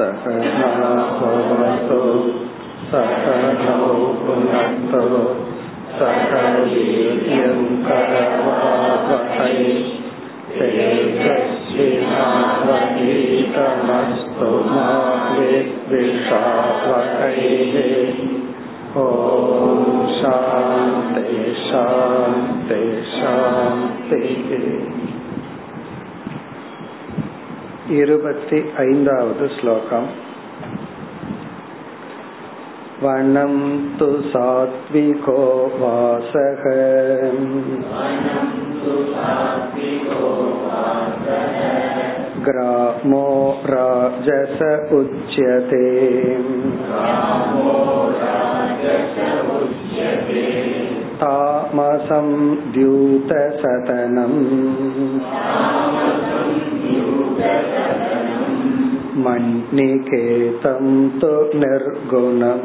சகனோ சகனோ சகலீயம் கரவாவஹை தேஜஸ்வினாவதீதமஸ்து மா வித்விஷாவஹை. ஓம் சாந்தி சாந்தி சாந்தி. 25வது ஸ்லோகம். வனம் து சாத்விகோ வாசக கிராமோ ராஜச உச்யதே. தாமசம் த்யூத சதனம் மன்னிகேதம் து நிர்குணம்.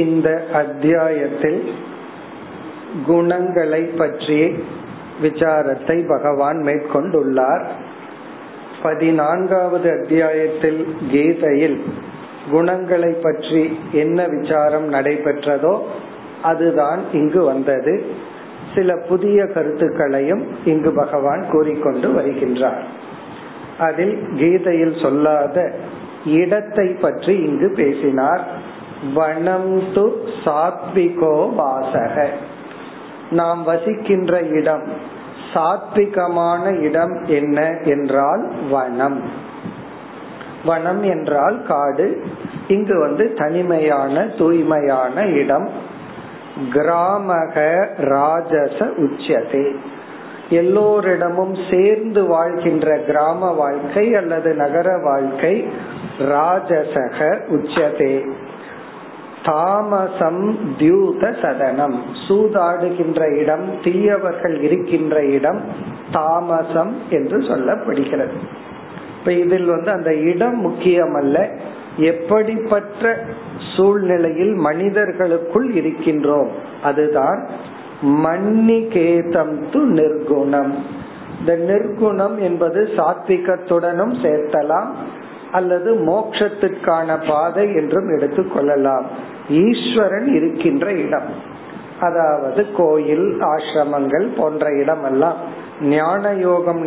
இந்த அத்தியாயத்தில் குணங்களை பற்றிய விசாரத்தை பகவான் மேற்கொண்டுள்ளார். 14வது அத்தியாயத்தில் கீதையில் குணங்களை பற்றி என்ன விசாரம் நடைபெற்றதோ அதுதான் இங்கு வந்தது. சில புதிய கருத்துக்களையும் இங்கு பகவான் கூறிக்கொண்டு வருகின்றார். அதில் கீதையில் சொல்லாத இடத்தை பற்றி இங்கு பேசினார். வனம் து சாத்விகோ வாசக, நாம் வசிக்கின்ற இடம், சாத்விகமான இடம் என்ன என்றால் வனம். வனம் என்றால் காடு. இங்கு தனிமையான தூய்மையான இடம். கிராமக ராஜச உச்சதே, எல்லோரிடமும் சேர்ந்து வாழ்கின்ற கிராம வாழ்க்கை அல்லது நகர வாழ்க்கை. ராஜசக உச்சதே தாமசம் தியூத சதனம், சூதாடுகின்ற இடம், தீயவர்கள் இருக்கின்ற இடம் தாமசம் என்று சொல்லப்படுகிறது. இப்ப இதில் அந்த இடம் முக்கியமல்ல, எப்படிப்பட்ட சூழ்நிலையில் மனிதர்களுக்குள் இருக்கின்றோம் அதுதான். மன்னிகேதம் து நிர்குணம். இந்த நிர்குணம் என்பது சாத்விகத்துடனும் சேர்த்தலாம் அல்லது மோட்சத்திற்கான பாதை என்றும் எடுத்துக்கொள்ளலாம். ஈஸ்வரன் இருக்கின்ற இடம், அதாவது கோயில், ஆசிரமங்கள் போன்ற இடம் எல்லாம் ஞான யோகம்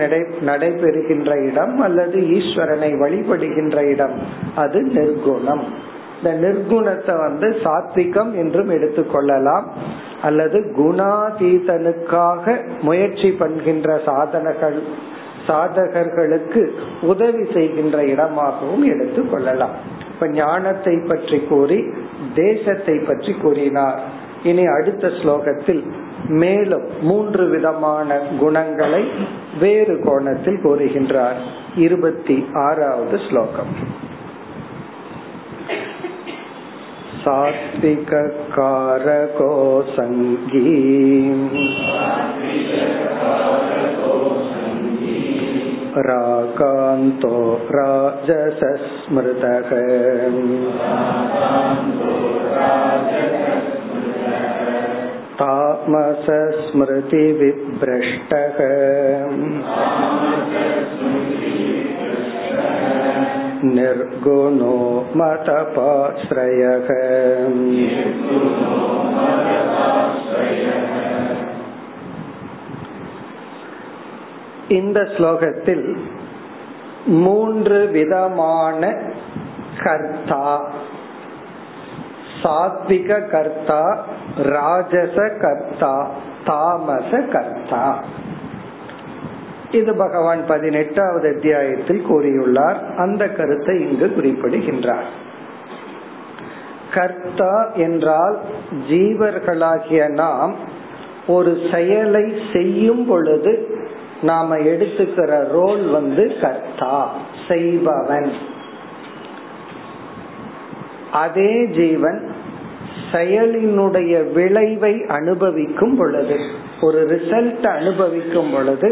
நடைபெறுகின்ற இடம் அல்லது ஈஸ்வரனை வழிபடுகின்ற இடம் அது நிர்குணம். இந்த நிர்குணத்தை சாத்விகம் என்றும் எடுத்துக்கொள்ளலாம் அல்லது குணாதீதனுக்காக முயற்சி பண்கின்ற சாதகர்களுக்கு உதவி செய்கின்ற இடமாகவும் எடுத்துக்கொள்ளலாம். இப்ப ஞானத்தை பற்றி கூறி தேசத்தை பற்றி கூறினார். இனி அடுத்த ஸ்லோகத்தில் மேலும் 3 விதமான குணங்களை வேறு கோணத்தில் கூறுகின்றார். 26வது ஸ்லோகம். சாத்விக காரகோ சங்கீ ராகாந்தோ ராஜசஸ்மிருதக. தாமசஸ்மிருதி விப்ரஷ்டக நிர்குணோ மதபாஸ்ரயக. இந்த ஸ்லோகத்தில் 3 விதமான கர்த்தா, சாத்விக கர்த்தா, ராஜச கர்த்தா, தாமச கர்த்தா, இது பகவான் 18வது அத்தியாயத்தில் கூறியுள்ளார். அந்த கருத்தை இங்கு குறிப்பிடுகின்றார். கர்த்தா என்றால் ஜீவர்களாகிய நாம் ஒரு செயலை செய்யும் பொழுது நாம எடுத்துக்கிற ரோல் கர்த்தா, செய்பவன். அதே ஜீவன் செயலினுடைய விளைவை அனுபவிக்கும் பொழுது, ஒரு ரிசல்ட் அனுபவிக்கும் பொழுது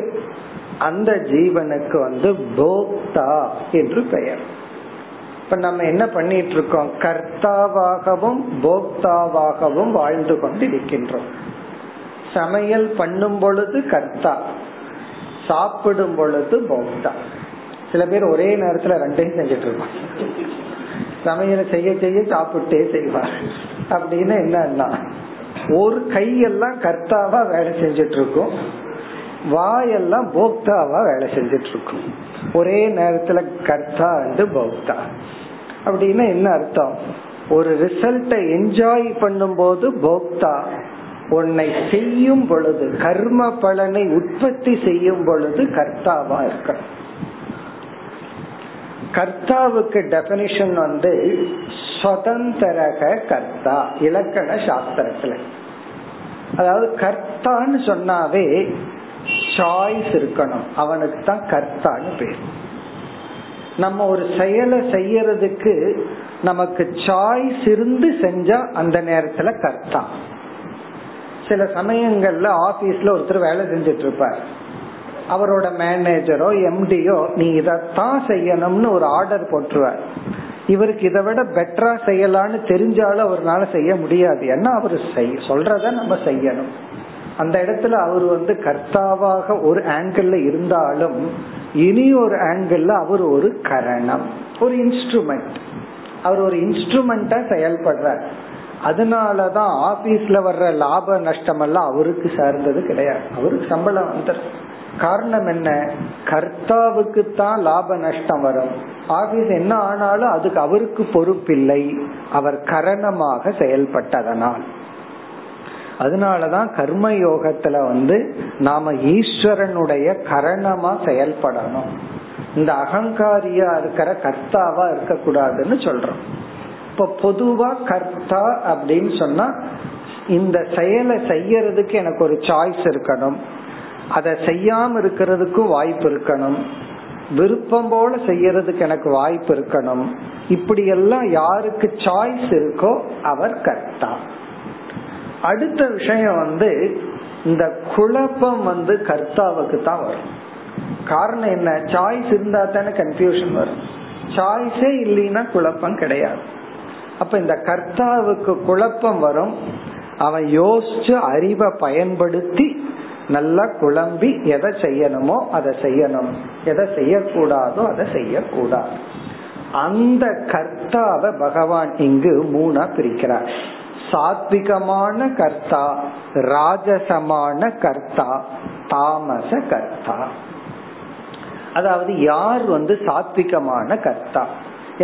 அந்த ஜீவனுக்கு போக்தா என்று பெயர். இப்ப நம்ம என்ன பண்ணிட்டு இருக்கோம்? கர்த்தாவாகவும் போக்தாவாகவும் வாழ்ந்து கொண்டு இருக்கின்றோம். சமையல் பண்ணும் பொழுது கர்த்தா, சாப்பிடும் பொழுது போக்தா. சில பேர் ஒரே நேரத்துல ரெண்டையும் செஞ்சுட்டு இருப்பாங்க. சமையலை செய்ய செய்ய சாப்பிட்டே செய்வார். அப்படின்னு என்னன்னா, ஒரு கையெல்லாம் கர்த்தாவா வேலை செஞ்சுட்டு இருக்கும், வாயெல்லாம் போக்தாவா வேலை செஞ்சுட்டு இருக்கும். ஒரே நேரத்துல கர்த்தா அண்ட் போக்தா. அப்படின்னா என்ன அர்த்தம்? ஒரு ரிசல்ட்டை என்ஜாய் பண்ணும் போது போக்தா, உன்னை செய்யும் பொழுது கர்ம பலனை உற்பத்தி செய்யும் பொழுது கர்த்தாவா இருக்க. கர்த்தாவுக்கு டெபினிஷன் வந்து சுதந்திரக கர்த்தா இலக்கண சாஸ்திரத்துல. அதாவது கர்த்தான்னு சொன்னாவே சாய்ஸ் இருக்கணும், அவனுக்கு தான் கர்த்தான்னு பேர். நம்ம ஒரு செயலை செய்யறதுக்கு நமக்கு சாய்ஸ் இருந்து செஞ்சா அந்த நேரத்துல கர்த்தா. சில சமயங்கள்ல ஆபீஸ்ல ஒருத்தர் வேலை செஞ்சிட்டு இருப்பார், அவரோட மேனேஜரோ எம்டியோ நீ இதான் செய்யணும்னு ஒரு ஆர்டர் போட்டுருவார். இவருக்கு இதை விட பெட்டரா செய்யலான்னு தெரிஞ்சாலும் அவரால செய்ய முடியாது. ஏன்னா அவரு சொல்றத நம்ம செய்யணும். அந்த இடத்துல அவர் வந்து கர்த்தாவாக ஒரு ஆங்கிள் இருந்தாலும் இனி ஒரு ஆங்கிள் அவர் ஒரு கரணம், ஒரு இன்ஸ்ட்ருமெண்ட். அவர் ஒரு இன்ஸ்ட்ருமெண்டா செயல்படுறார். அதனாலதான் ஆபீஸ்ல வர்ற லாப நஷ்டம் எல்லாம் அவருக்கு சார்ந்தது கிடையாது, அவருக்கு சம்பளம் வந்துடும். காரணம் என்ன? கர்த்தாவுக்கு தான் லாப நஷ்டம் வரும். ஆபீஸ் என்ன ஆனாலும் அதுக்கு அவருக்கு பொறுப்பில்லை, அவர் கரணமாக செயல்பட்டதனால். அதனாலதான் கர்ம யோகத்துல வந்து நாம ஈஸ்வரனுடைய கரணமா செயல்படணும். இந்த அகங்காரியா இருக்கிற கர்த்தாவா இருக்க கூடாதுன்னு சொல்றோம். இப்ப பொதுவா கர்த்தா அப்படின்னு சொன்னா இந்த செயலை செய்யறதுக்கு எனக்கு ஒரு சாய்ஸ் இருக்கணும், அதை செய்யாம இருக்கிறதுக்கும் வாய்ப்பு இருக்கணும், விருப்பம் போல செய்யறதுக்கு எனக்கு வாய்ப்பு இருக்கணும். இப்படி எல்லாம் யாருக்கு சாய்ஸ் இருக்கோ அவர் கர்த்தா. அடுத்த விஷயம் வந்து இந்த குழப்பம் வந்து கர்த்தாவுக்கு தான் வரும். காரணம் என்ன? சாய்ஸ் இருந்தா தானே கன்ஃபியூஷன் வரும். சாய்ஸே இல்லைன்னா குழப்பம் கிடையாது. அப்ப இந்த கர்த்தாவுக்கு குழப்பம் வரும். அவன் யோசிச்சு அறிவை பயன்படுத்தி நல்லா குழம்பி எதை செய்யணுமோ அதை செய்யணும், எதை செய்யக்கூடாதோ அதை செய்யக்கூடாது. அந்த கர்த்தாவை பகவான் இங்கு மூணா பிரிக்கிறார். சாத்விகமான கர்த்தா, ராஜசமான கர்த்தா, தாமச கர்த்தா. அதாவது யார் வந்து சாத்விகமான கர்த்தா?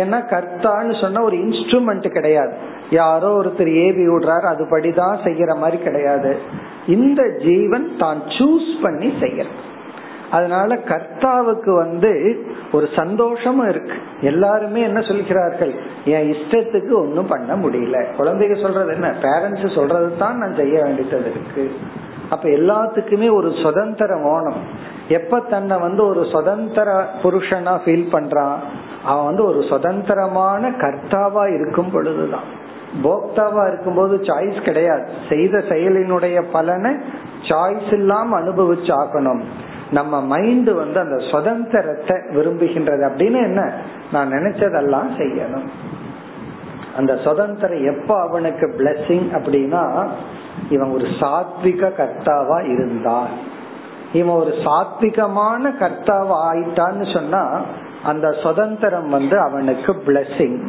ஏன்னா கர்த்தான்னு சொன்னா ஒரு இன்ஸ்ட்ருமெண்ட் கிடையாது, யாரோ ஒருத்தர் ஏவி விடுறாரு அதுபடிதான் செய்யற மாதிரி கிடையாது. இந்த ஜீவன் தான் சூஸ் பண்ணி செய்யறது. அதனால கர்த்தாவுக்கு வந்து ஒரு சந்தோஷமும் இருக்கு. எல்லாருமே என்ன சொல்கிறார்கள்? என் இஷ்டத்துக்கு ஒன்னும் பண்ண முடியல. குழந்தைங்க சொல்றது என்ன? பேரண்ட்ஸ் சொல்றது தான் நான் செய்ய வேண்டியது இருக்கு. அப்ப எல்லாத்துக்குமே ஒரு சுதந்திர மோனம். எப்ப தன்னை வந்து ஒரு சுதந்திர புருஷனா ஃபீல் பண்றான்? அவன் வந்து ஒரு சுதந்திரமான கர்த்தாவா இருக்கும் பொழுதுதான். போக்தாவா இருக்கும்போது சாய்ஸ் கிடையாது. செய்த செயலினுடைய பலனை சாய்ஸ் இல்லாம அனுபவிச்சாக்கணும். நம்ம மைண்ட் வந்து அந்த சுதந்திரத்தை விரும்புகின்றது. அப்படின்னு என்ன? நான் நினைச்சதெல்லாம் செய்யணும். அந்த சுதந்திரம் எப்ப அவனுக்கு பிளஸிங் அப்படின்னா, இவன் ஒரு சாத்விக கர்த்தாவா இருந்தான். இவன் ஒரு சாத்விகமான கர்த்தாவா ஆயிட்டான்னு சொன்னா அந்த சுதந்திரம் வந்து அவனுக்கு பிளஸிங்.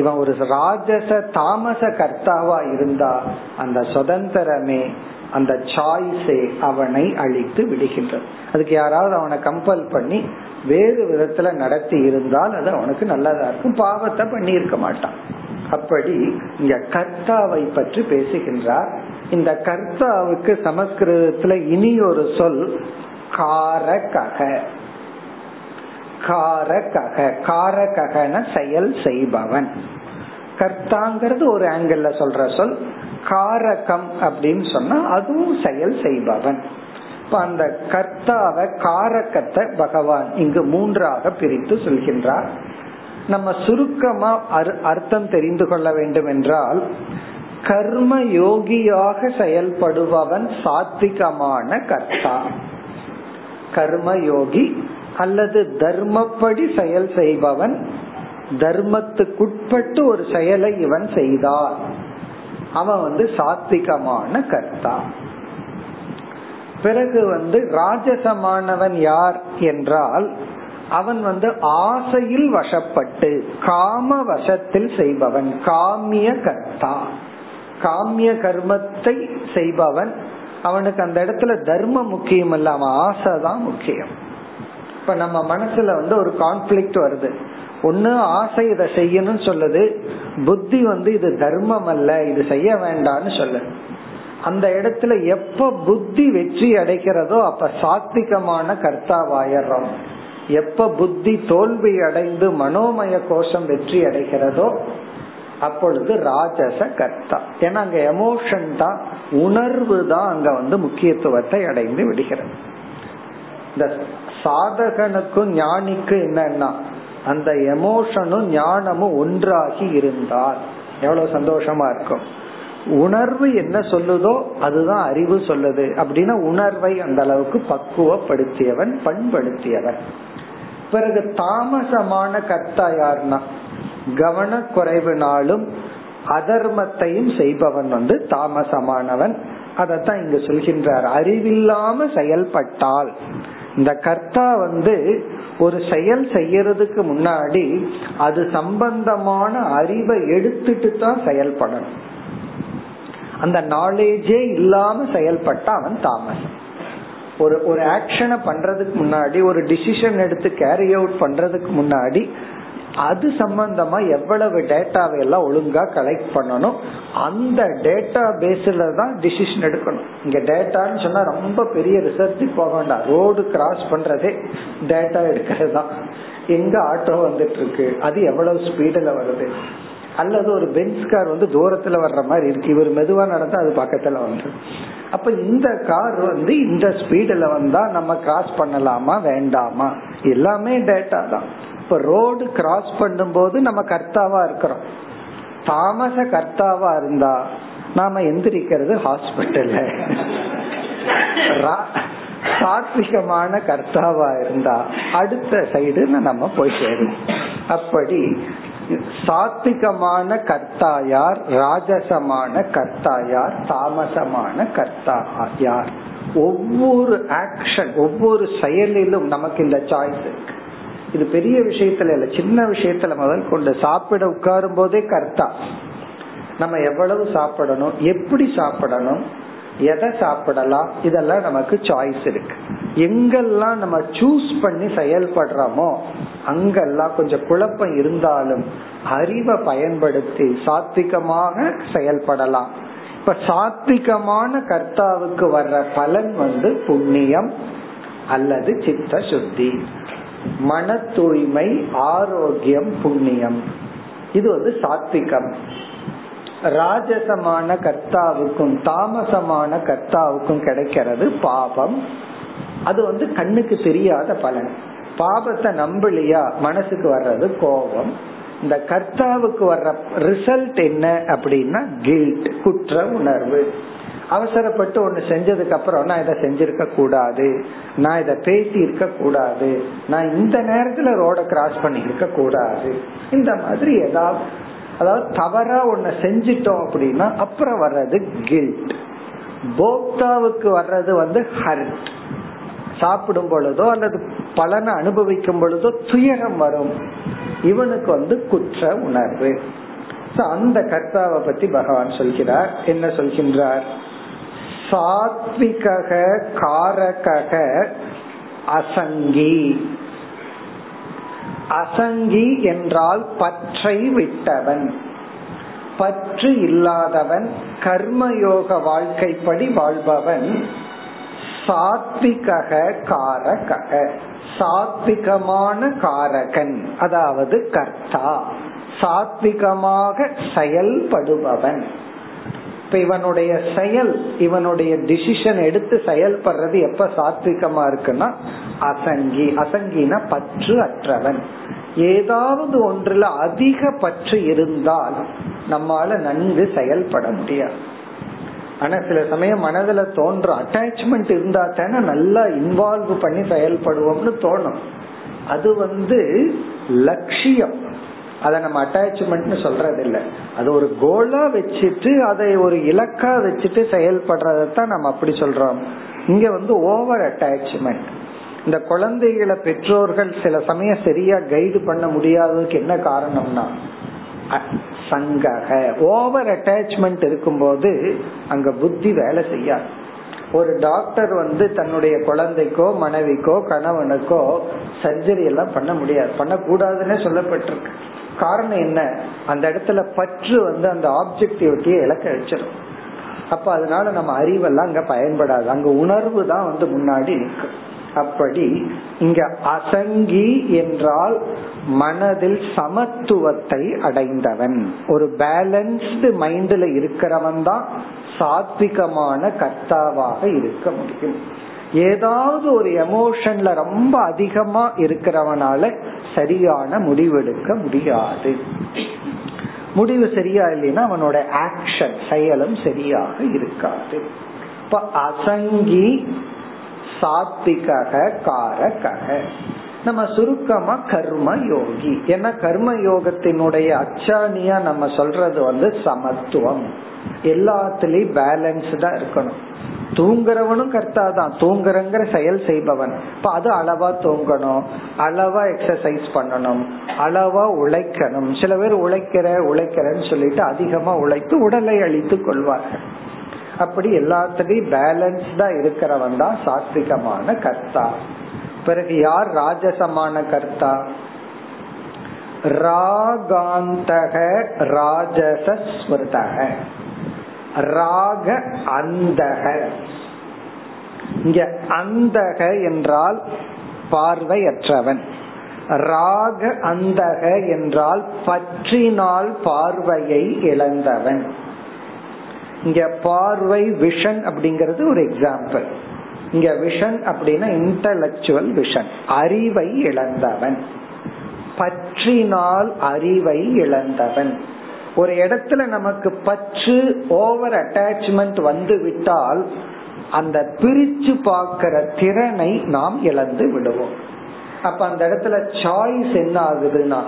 இவன் ஒரு ராஜச தாமச கர்த்தாவா இருந்தா அந்த சுதந்திரமே, அந்த சாய்ஸே அவனை அழித்து விடுகின்றது. அதுக்கு யாராவது அவனை கம்பல் பண்ணி வேறு விதத்துல நடத்தி இருந்தால் அது அவனுக்கு நல்லதா இருக்கும், பாவத்தை பண்ணி இருக்க மாட்டான். அப்படி இங்க கர்த்தாவை பற்றி பேசுகின்றார். இந்த கர்த்தாவுக்கு சமஸ்கிருதத்துல இனி ஒரு சொல் காரகக. காரகக, காரகன செயல் செய்பவன். கர்த்தாங்கிறது ஒரு ஆங்கிள் சொல்ற சொல். காரகம் அப்படின்னு சொன்னா அதுவும் செயல் செய்பவன். இப்ப அந்த கர்த்தாவை, காரகத்தை பகவான் இங்கு மூன்றாக பிரித்து சொல்கின்றார். நம்ம சுருக்கமா அர்த்தம் தெரிந்து கொள்ள வேண்டும் என்றால், கர்ம யோகியாக செயல்படுபவன் சாத்விகமான கர்த்தா. கர்ம யோகி அல்லது தர்மப்படி செயல் செய்பவன் தர்மத்துக்குட்பட்டு ஒரு செயலை இவன் செய்தான், அவன் சாத்விகமான கர்த்தா. பிறகு ராஜசமானவன் யார் என்றால் அவன் ஆசையில் வசப்பட்டு காம வசத்தில் செய்பவன், காமிய கர்த்தா, காமிய கர்மத்தை செய்பவன். அவனுக்கு அந்த இடத்துல தர்மம் முக்கியம் இல்ல, அவன் ஆசைதான் முக்கியம். இப்ப நம்ம மனசுல ஒரு கான்ஃபிளிக்ட் வருது. ஒண்ணு ஆசை இதை செய்யணும் சொல்லுது, புத்தி இது தர்மம் அல்ல, இது செய்ய வேண்டாம்னு சொல்லுது. அந்த இடத்துல எப்ப புத்தி வெற்றி அடைக்கிறதோ அப்ப சாத்விகமான கர்த்தாவாயிரம். எப்ப புத்தி தோல்வி அடைந்து மனோமய கோஷம் வெற்றி அடைகிறதோ அப்பொழுது ராஜச கர்த்தா. ஏன்னா அங்க எமோஷன் தான், உணர்வு தான் அங்க முக்கியத்துவத்தை அடைந்து விடுகிறது. இந்த சாதகனுக்கும் ஞானிக்கும் என்னன்னா அந்த எமோஷனும் ஞானமும் ஒன்றாகி இருந்தால் எவ்வளவு சந்தோஷமா இருக்கும். உணர்வு என்ன சொல்லுதோ அதுதான் அறிவு சொல்லுது அப்படின்னா உணர்வை அந்த அளவுக்கு பக்குவப்படுத்தியவன், பண்படுத்தியவன். பிறகு தாமசமான கர்த்தா யாருன்னா கவனக்குறைவுனாலும் அதர்மத்தையும் செய்பவன் தாமசமானவன். அதத்தான் இங்க சொல்கின்றார், அறிவில்லாம செயல்பட்டால். இந்த கர்த்தா ஒரு செயல் செய்யறதுக்கு முன்னாடி அது சம்பந்தமான அறிவை எடுத்துட்டு தான் செயல்படணும். அந்த நாலேஜே இல்லாம செயல்பட்ட அவன் தாமசம். ஒரு ஆக்ஷனை பண்றதுக்கு முன்னாடி, ஒரு டிசிஷன் எடுத்து கேரி அவுட் பண்றதுக்கு முன்னாடி அது சம்பந்தமா எவ்வளவு டேட்டாவை எல்லாம் ஒழுங்கா கலெக்ட் பண்ணணும், அந்த டேட்டா பேஸ்ல தான் டிசிஷன் எடுக்கணும். இங்க டேட்டான்னு சொன்னா ரொம்ப பெரிய ரிசர்ச் போக வேண்டாம், ரோடு கிராஸ் பண்றதே டேட்டா எடுக்கிறது தான். எங்க ஆட்டோ வந்துட்டு இருக்கு, அது எவ்வளவு ஸ்பீடுல வருது, அல்லது ஒரு பென்ஸ் கார் தூரத்துல வர்ற மாதிரி இருக்கு, இவர் மெதுவா நடந்தா அது பக்கத்துல வந்து, அப்ப இந்த கார் இந்த ஸ்பீடுல வந்தா நம்ம கிராஸ் பண்ணலாமா வேண்டாமா, எல்லாமே டேட்டா தான். இப்ப ரோடு கிராஸ் பண்ணும் போது நம்ம கர்த்தாவா இருக்கிறோம். தாமச கர்த்தாவா இருந்தா நாம எந்திரிக்கிறது ஹாஸ்பிட்டல்ல, சாத்விகமான கர்த்தாவா இருந்தா அடுத்த சைடு நம்ம போய் சேரும். அப்படி சாத்விகமான கர்த்தா யார், ராஜசமான கர்த்தா யார், தாமசமான கர்த்தா யார். ஒவ்வொரு ஆக்ஷன், ஒவ்வொரு செயலிலும் நமக்கு இந்த சாய்ஸ் இருக்கு. இது பெரிய விஷயத்துல இல்ல, சின்ன விஷயத்துல முதல் கொண்டு சாப்பிட உட்காரும் போதே கர்த்தா. நம்ம எவ்வளவு சாப்பிடணும், எப்படி சாப்பிடணும், எதை சாப்பிடலாம், இதெல்லாம் நமக்கு சாய்ஸ் இருக்கு. எங்கெல்லாம் நம்ம சூஸ் பண்ணி செயல்படுறோமோ அங்கெல்லாம் கொஞ்சம் குழப்பம் இருந்தாலும் அறிவை பயன்படுத்தி சாத்விகமாக செயல்படலாம். இப்ப சாத்விகமான கர்த்தாவுக்கு வர்ற பலன் புண்ணியம் அல்லது சித்த சுத்தி, மன தூய்மை, ஆரோக்கியம், புண்ணியம். இது சாத்விகம். ராஜசமான கர்த்தாவுக்கும் தாமசமான கர்த்தாவுக்கும் கிடைக்கிறது பாபம். அது கண்ணுக்கு தெரியாத பலன். பாபத்தை நம்பலையா மனசுக்கு வர்றது கோபம். இந்த கர்த்தாவுக்கு வர்ற ரிசல்ட் என்ன அப்படின்னா கில்ட், குற்ற உணர்வு. அவசரப்பட்டு ஒண்ணு செஞ்சதுக்கு அப்புறம் நான் இதை செஞ்சிருக்க கூடாது, நான் இதை பேசி இருக்க கூடாது, நான் இந்த நேரத்துல ரோட கிராஸ் பண்ணி இருக்க கூடாது, இந்த மாதிரி ஏதாவது அதாவது தவறா ஒண்ணு செஞ்சிட்டோம் அப்படின்னா அப்புறம் வர்றது கில்ட். போக்தாவுக்கு வர்றது ஹர்ட். சாப்பிடும் பொழுதோ அல்லது பலனை அனுபவிக்கும் பொழுதோ துயரம் வரும். இவனுக்கு குற்ற உணர்வு. அந்த கர்த்தாவை பத்தி பகவான் சொல்கிறார். என்ன சொல்கின்றார், சாத்விக காரக அசங்கி. அசங்கி என்றால் பற்றை விட்டவன், பற்று இல்லாதவன், கர்மயோக வாழ்க்கைப்படி வாழ்பவன். சாத்விக காரக, சாத்விகமான காரகன், அதாவது கர்த்தா, சாத்விகமாக செயல்படுபவன். இவனுடைய செயல், இவனுடைய டிசிஷன் எடுத்து செயல்படுறது எப்ப சாத்விகமா இருக்குன்னா அசங்கி. அசங்கினா பற்று அற்றவன். ஏதாவது ஒன்றுல அதிக பற்று இருந்தால் நம்மால நன்கு செயல்பட முடியாது. ஆனா சில சமயம் மனதுல தோன்ற அட்டாச்மெண்ட் இருந்தா தானே நல்லா இன்வால்வ் பண்ணி செயல்படுவோம்னு தோணும். அது லட்சியம், அதை நம்ம அட்டாச்மெண்ட்னு சொல்றது இல்லை. அது ஒரு கோலா வச்சுட்டு அதை ஒரு இலக்கா வச்சுட்டு செயல்படுறதான் நம்ம அப்படி சொல்றோம். இங்க வந்து ஓவர் அட்டாச்மெண்ட். இந்த குழந்தைகளை பெற்றோர்கள் சில சமயம் சரியா கைடு பண்ண முடியாததுக்கு என்ன காரணம்னா சங்கக ஓவர் அட்டாச்மெண்ட் இருக்கும்போது அங்க புத்தி வேலை செய்யாது. ஒரு டாக்டர் வந்து தன்னுடைய குழந்தைக்கோ மனைவிக்கோ கணவனுக்கோ சர்ஜரி எல்லாம் பண்ண முடியாது, பண்ணக்கூடாதுன்னு சொல்லப்பட்டிருக்கு. காரணம் என்ன, அந்த இடத்துல பற்று வந்து அந்த ஆப்ஜெக்டிவிட்டியை இலக்க வச்சிடும். அப்ப அதனால நம்ம அறிவெல்லாம் அங்க பயன்படாது, அங்க உணர்வு தான் வந்து முன்னாடி நிற்கும். அப்படி இங்க அசங்கி என்றால் மனதில் சமத்துவத்தை அடைந்தவன், ஒரு பேலன்ஸ்டு மைண்ட்ல இருக்கிறவன் தான் சாத்விகமான கர்த்தாவாக இருக்க முடியும். ஏதாவது ஒரு எமோஷன்ல ரொம்ப அதிகமா இருக்கிறவனால சரியான முடிவெடுக்க முடியாது. முடிவு சரியா இல்லைன்னா அவனோட ஆக்ஷன் செயலும் சரியாக இருக்காது. இப்ப அசங்கி சாத்விக காரக. நம்ம சுருக்கமா கர்ம யோகி. ஏன்னா கர்ம யோகத்தினுடைய அச்சாணியா நம்ம சொல்றது வந்து சமத்துவம், எல்லாத்துலயும் பேலன்ஸ்டா இருக்கணும். தூங்குறவனும் கர்த்தா தான், தூங்குறங்கிற செயல் செய்பவன். இப்ப அது அளவா தூங்கணும், அளவா எக்ஸசைஸ் பண்ணணும், அளவா உழைக்கணும். சில பேர் உழைக்கிறேன்னு சொல்லிட்டு அதிகமா உழைத்து உடலை அழித்து கொள்வார்கள். அப்படி எல்லாத்திலையும் பேலன்ஸ்டா இருக்கிறவன் தான் சாத்விகமான கர்த்தா. பிறகு யார் ராஜசமான கர்த்தா? ராகாந்தக ராஜசஸ்வர்தக ராக அந்தக. இங்க அந்தக என்றால் பார்வையற்றவன், ராக அந்தக என்றால் பற்றினால் பார்வையை இழந்தவன். இங்க பார்வை விஷன் அப்படிங்கறது ஒரு எக்ஸாம்பிள். இங்க விஷன் அப்படின்னா இன்டலெக்சுவல் விஷன், அறிவை இழந்தவன், பற்றினால் அறிவை இழந்தவன். ஒரு இடத்துல நமக்கு பற்று ஓவர் அட்டாச்மெண்ட் வந்து விட்டால் அந்த பிரிச்சு பார்க்கிற திறனை நாம் இழந்து விடுவோம். அப்ப அந்த இடத்துல சாய்ஸ் என்ன ஆகுதுன்னா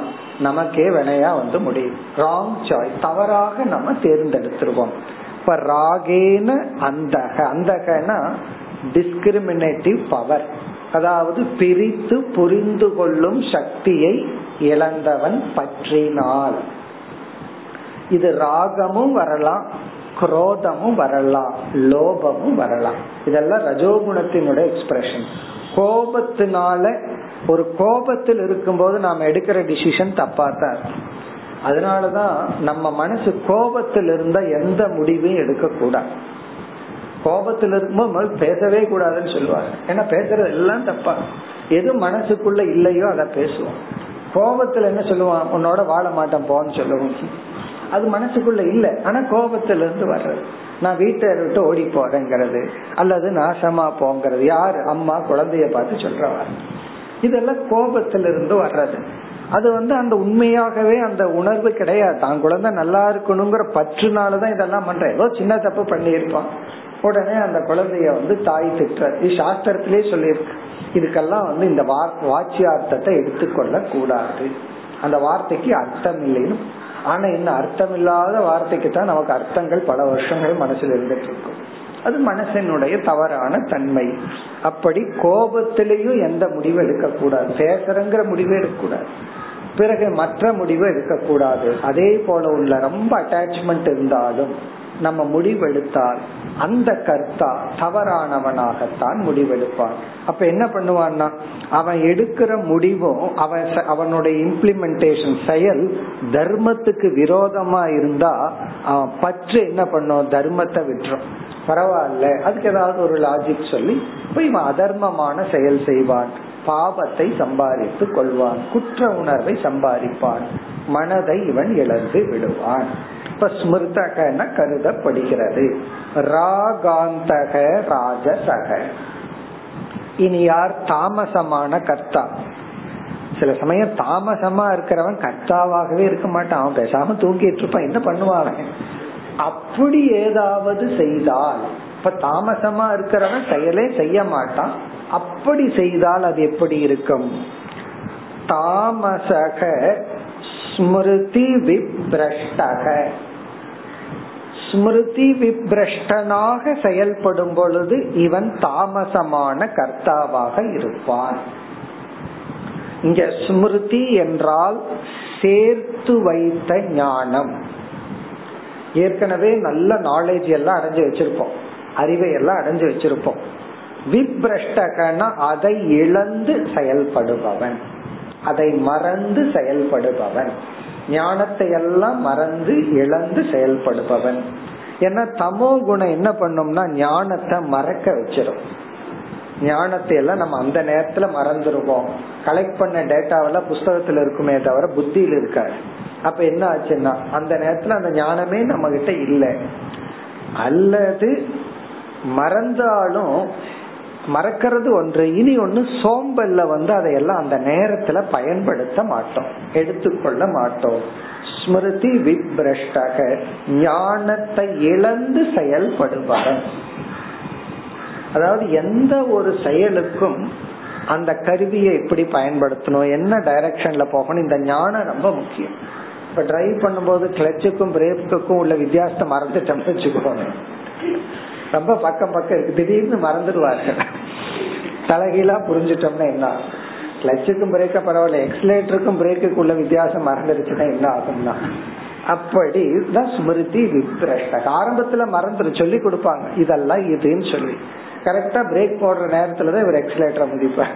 நமக்கே வினையா வந்து முடியும். ராங் சாய்ஸ், தவறாக நம்ம தேர்ந்தெடுத்துருவோம். இப்ப ராகேன அந்தக, அந்தகனா டிஸ்கிரிமினேட்டிவ் பவர், அதாவது பிரித்து புரிந்து கொள்ளும் சக்தியை இழந்தவன் பற்றினால். இது ராகமும் வரலாம், குரோதமும் வரலாம், லோபமும் வரலாம். இதெல்லாம் ரஜோகுணத்தினுடைய எக்ஸ்பிரஷன். கோபத்தினால, ஒரு கோபத்தில் இருக்கும்போது நாம் எடுக்கிற டிசிஷன் தப்பா தான். அதனாலதான் நம்ம மனசு கோபத்தில் இருந்தா எந்த முடிவையும் எடுக்க கூடாது. கோபத்தில் இருக்கும்போது பேசவே கூடாதுன்னு சொல்லுவாங்க. ஏன்னா பேசுறது எல்லாம் தப்பா, எது மனசுக்குள்ள இல்லையோ அதை பேசுவோம். கோபத்துல என்ன சொல்லுவான், உன்னோட வாழ மாட்டேன் போன்னு சொல்லுவோம். அது மனசுக்குள்ள இல்லை, ஆனா கோபத்துல இருந்து வர்றது. நான் வீட்டை விட்டு ஓடி போறேங்கிறது, அல்லது நாசமா போங்கிறது, யார் அம்மா குழந்தைய பார்த்து சொல்றவாரு, இதெல்லாம் கோபத்திலிருந்து வர்றது. அது வந்து அந்த உண்மையாகவே அந்த உணர்வு கிடையாது. தான் குழந்தை நல்லா இருக்கணுங்கிற பற்றுனாலதான் இதெல்லாம் பண்றேன். ஏதோ சின்ன தப்பு பண்ணியிருப்பான், உடனே அந்த குழந்தைய வந்து தாய் திட்டுறது சாஸ்திரத்திலே சொல்லியிருக்கு. இதுக்கெல்லாம் வந்து இந்த வாச்சியார்த்தத்தை எடுத்துக்கொள்ள கூடாது, அந்த வார்த்தைக்கு அர்த்தம் இல்லைன்னு. ஆனா என்ன அர்த்தம் இல்லாத வார்த்தைக்கு தான் நமக்கு அர்த்தங்கள் பல வருஷங்கள் மனசுல இருந்துட்டு இருக்கும். அது மனசனுடைய தவறான தன்மை. அப்படி கோபத்திலையும் எந்த முடிவு எடுக்க கூடாது, பேசுறங்கிற முடிவு எடுக்க கூடாது, பிறகு மற்ற முடிவு எடுக்க கூடாது. அதே போல உள்ள ரொம்ப அட்டாச்மெண்ட் இருந்தாலும் நம்ம முடிவெடுத்தால் அந்த கர்த்தா தவறானவனாகத்தான் முடிவெடுப்பான். அப்ப என்ன பண்ணுவான்னா அவன் எடுக்கிற முடிவும் அவனுடைய இம்ப்ளிமெண்டேஷன் செயல் தர்மத்துக்கு விரோதமா இருந்தா அவன் பற்று என்ன பண்ணும், தர்மத்தை விட்டுரும். பரவாயில்ல, அதுக்கு ஏதாவது ஒரு லாஜிக் சொல்லி போய் இவன் அதர்மமான செயல் செய்வான், பாபத்தை சம்பாதித்து கொள்வான், குற்ற உணர்வை சம்பாதிப்பான், மனதை இவன் இழந்து விடுவான். இப்ப ஸ்மிருதகன கருதப்படுகிறது ராகாந்தக ராஜசக. இனி யார் தாமசமான கர்த்தா? சில சமயம் தாமசமா இருக்கிறவன் கர்த்தாவாகவே இருக்க மாட்டான், அவன் பேசாம தூங்கிட்டு இருப்பான். என்ன பண்ணுவான் அப்படி ஏதாவது செய்தால்? இப்ப தாமசமா இருக்கிறவன் செயலே செய்ய மாட்டான், அப்படி செய்தால் அது எப்படி இருக்கும்? தாமசக ஸ்மிருதி விப்ரஷ்டக, ஸ்மிருதி விப்ரஷ்டனாக செயல்படும் பொழுது இவன் தாமசமான கர்த்தாவாக இருப்பான். இங்க ஸ்மிருதி என்றால் சேர்த்து வைத்த ஞானம். ஏற்கனவே நல்ல நாலேஜ் எல்லாம் அடைஞ்சு வச்சிருப்போம், அறிவை எல்லாம் அடைஞ்சு வச்சிருப்போம். விப்ரஷ்டகனா அதை இழந்து செயல்படுபவன், அதை மறந்து செயல்படுபவன், ஞானத்தை எல்லாம் மறந்து இழந்து செயல்படுபவன். ஏன்னா தமோ குணம் என்ன பண்ணும்னா ஞானத்தை மறக்க வச்சிரும். ஞானத்தை எல்லாம் நம்ம அந்த நேரத்துல மறந்துருவோம். கலெக்ட் பண்ண டேட்டாவெல்லாம் புஸ்தகத்துல இருக்குமே தவிர புத்தியில இருக்காது. அப்ப என்ன ஆச்சுன்னா அந்த நேரத்துல அந்த ஞானமே நம்ம கிட்ட இல்லை. அல்லது மறந்தாலும் மறக்கிறது ஒன்று, இனி ஒண்ணு சோம்பல்ல வந்து அதையெல்லாம் அந்த நேரத்துல பயன்படுத்த மாட்டோம், எடுத்துக்கொள்ள மாட்டோம். ஸ்மிருதி விப்ரஷ்டக, ஞானத்தை இழந்து செயல்படுவார். அதாவது எந்த ஒரு செயலுக்கும் அந்த கருவியை எப்படி பயன்படுத்தணும், என்ன டைரக்ஷன்ல போகணும், இந்த ஞானம் ரொம்ப முக்கியம். இப்ப டிரைவ் பண்ணும்போது கிளச்சுக்கும் பிரேக்குக்கும் உள்ள வித்தியாசத்தை மறந்துட்டோம்னு வச்சுக்கோங்க. ரொம்ப பக்கம் பக்கம் இருக்கு, திடீர்னு மறந்துடுவார்கள். தலைகீழா புரிஞ்சுட்டோம்னா என்ன, கிளச்சுக்கும் பிரேக்க பரவாயில்ல, எக்ஸலேட்டருக்கும் பிரேக்குக்கு உள்ள வித்தியாசம் மறந்துருச்சுன்னா என்ன ஆகும்னா, அப்படிதான் ஸ்மிருதி விப்ரஷ்டக. ஆரம்பத்துல மறந்துரு சொல்லி கொடுப்பாங்க இதெல்லாம் இதுன்னு சொல்லி, கரெக்டா பிரேக் போடுற நேரத்துலதான் இவர் எக்ஸலேட்டரை முடிப்பார்.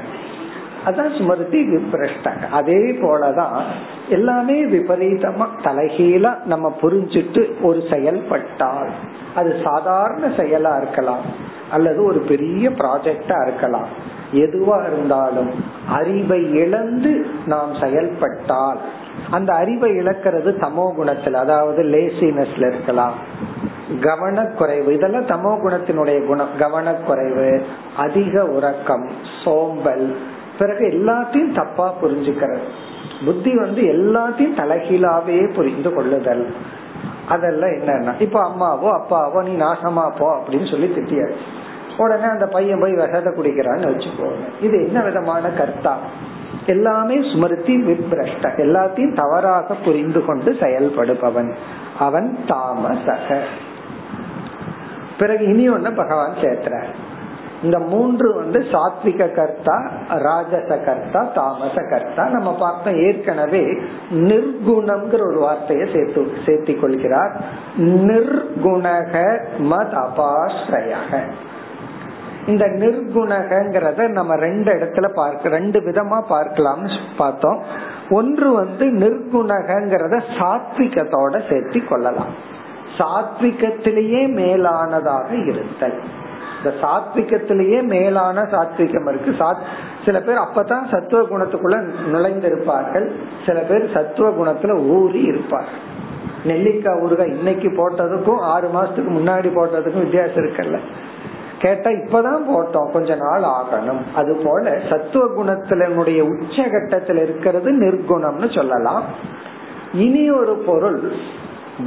அதான் ஸ்மிருதி விப்ரஷ்டக. அதே போலதான் எல்லாமே விபரீதமா தலைகீழா நம்ம புரிஞ்சுட்டு ஒரு செயல்பட்டால், அது சாதாரண செயலா இருக்கலாம் அல்லது ஒரு பெரிய ப்ராஜெக்டா இருக்கலாம், எதுவா இருந்தாலும் அறிவை இழந்து நாம் செயல்பட்டால், அந்த அறிவை இழக்கிறது தமோ குணத்துல, அதாவது லேசினஸ்ல இருக்கலாம், கவனக்குறைவு, இதெல்லாம் தமோ குணத்தினுடைய குணம். கவனக்குறைவு, அதிக உறக்கம், சோம்பல், பிறகு எல்லாத்தையும் தப்பா புரிஞ்சுக்கிறது. புத்தி வந்து எல்லாத்தையும் தலைகீழாவே புரிந்து கொள்ளுதல். அதெல்லாம் என்னன்னா இப்ப அம்மாவோ அப்பாவோ நீ நாசமா போ அப்படின்னு சொல்லி திட்டியாச்சு, உடனே அந்த பையன் போய் விஷத்தை குடிக்கிறான்னு வச்சுக்கோங்க. இது என்ன விதமான கர்த்தா? எல்லாமே ஸ்மிருதி விப்ரஷ்ட, எல்லாத்தையும் தவறாக புரிந்து கொண்டு செயல்படுபவன், அவன் தாமசக. பிறகு இனி ஒண்ணு பகவான் சேத்திர, இந்த மூன்று வந்து சாத்விக கர்த்தா, ராஜச கர்த்தா, தாமச கர்த்தா. நம்ம பார்த்தோம் ஏற்கனவே நிர்குணம்ங்கிற ஒரு வார்த்தையை சேர்த்து கொள்கிறார். நிர்குணக மத் அபாஸ்ரயக. இந்த நிர்குணகங்கிறத நம்ம ரெண்டு இடத்துல பார்க்க, ரெண்டு விதமா பார்க்கலாம்னு பார்த்தோம். ஒன்று வந்து நிர்குணகங்கிறத சாத்விகத்தோட சேர்த்து கொள்ளலாம், சாத்விகத்திலேயே மேலானதாக இருத்தல். இந்த சாத்விகத்திலேயே மேலான சாத்விகம் இருக்கு. சில பேர் அப்பதான் சத்துவ குணத்துக்குள்ள நுழைந்திருப்பார்கள், சில பேர் சத்துவ குணத்துல ஊறி இருப்பார்கள். நெல்லிக்காய் ஊறுகாய் இன்னைக்கு போட்டதுக்கும் 6 மாசத்துக்கு முன்னாடி போட்டதுக்கும் வித்தியாசம் இருக்குல்ல? கேட்டா இப்பதான் போட்டோம், கொஞ்ச நாள் ஆகணும். அது போல சத்துவ குணத்தினுடைய உச்சகட்டத்தில் இருக்கிறது நிர்குணம்னு சொல்லலாம். இனி ஒரு பொருள்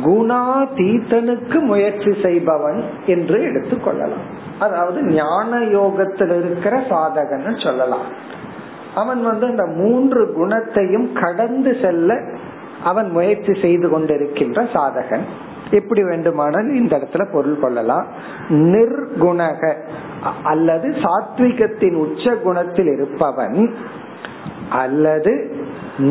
குணாதீதனுக்கு முயற்சி செய்பவன் என்று எடுத்துக்கொள்ளலாம், அதாவது ஞான யோகத்தில் இருக்கிற சாதகன் சொல்லலாம். அவன் வந்து அந்த 3 குணத்தையும் கடந்து செல்ல அவன் முயற்சி செய்து கொண்டிருக்கின்ற சாதகன். எப்படி வேண்டுமானால் இந்த இடத்துல பொருள் கொள்ளலாம். நிர்குணக அல்லது சாத்விகத்தின் உச்ச குணத்தில் இருப்பவன் அல்லது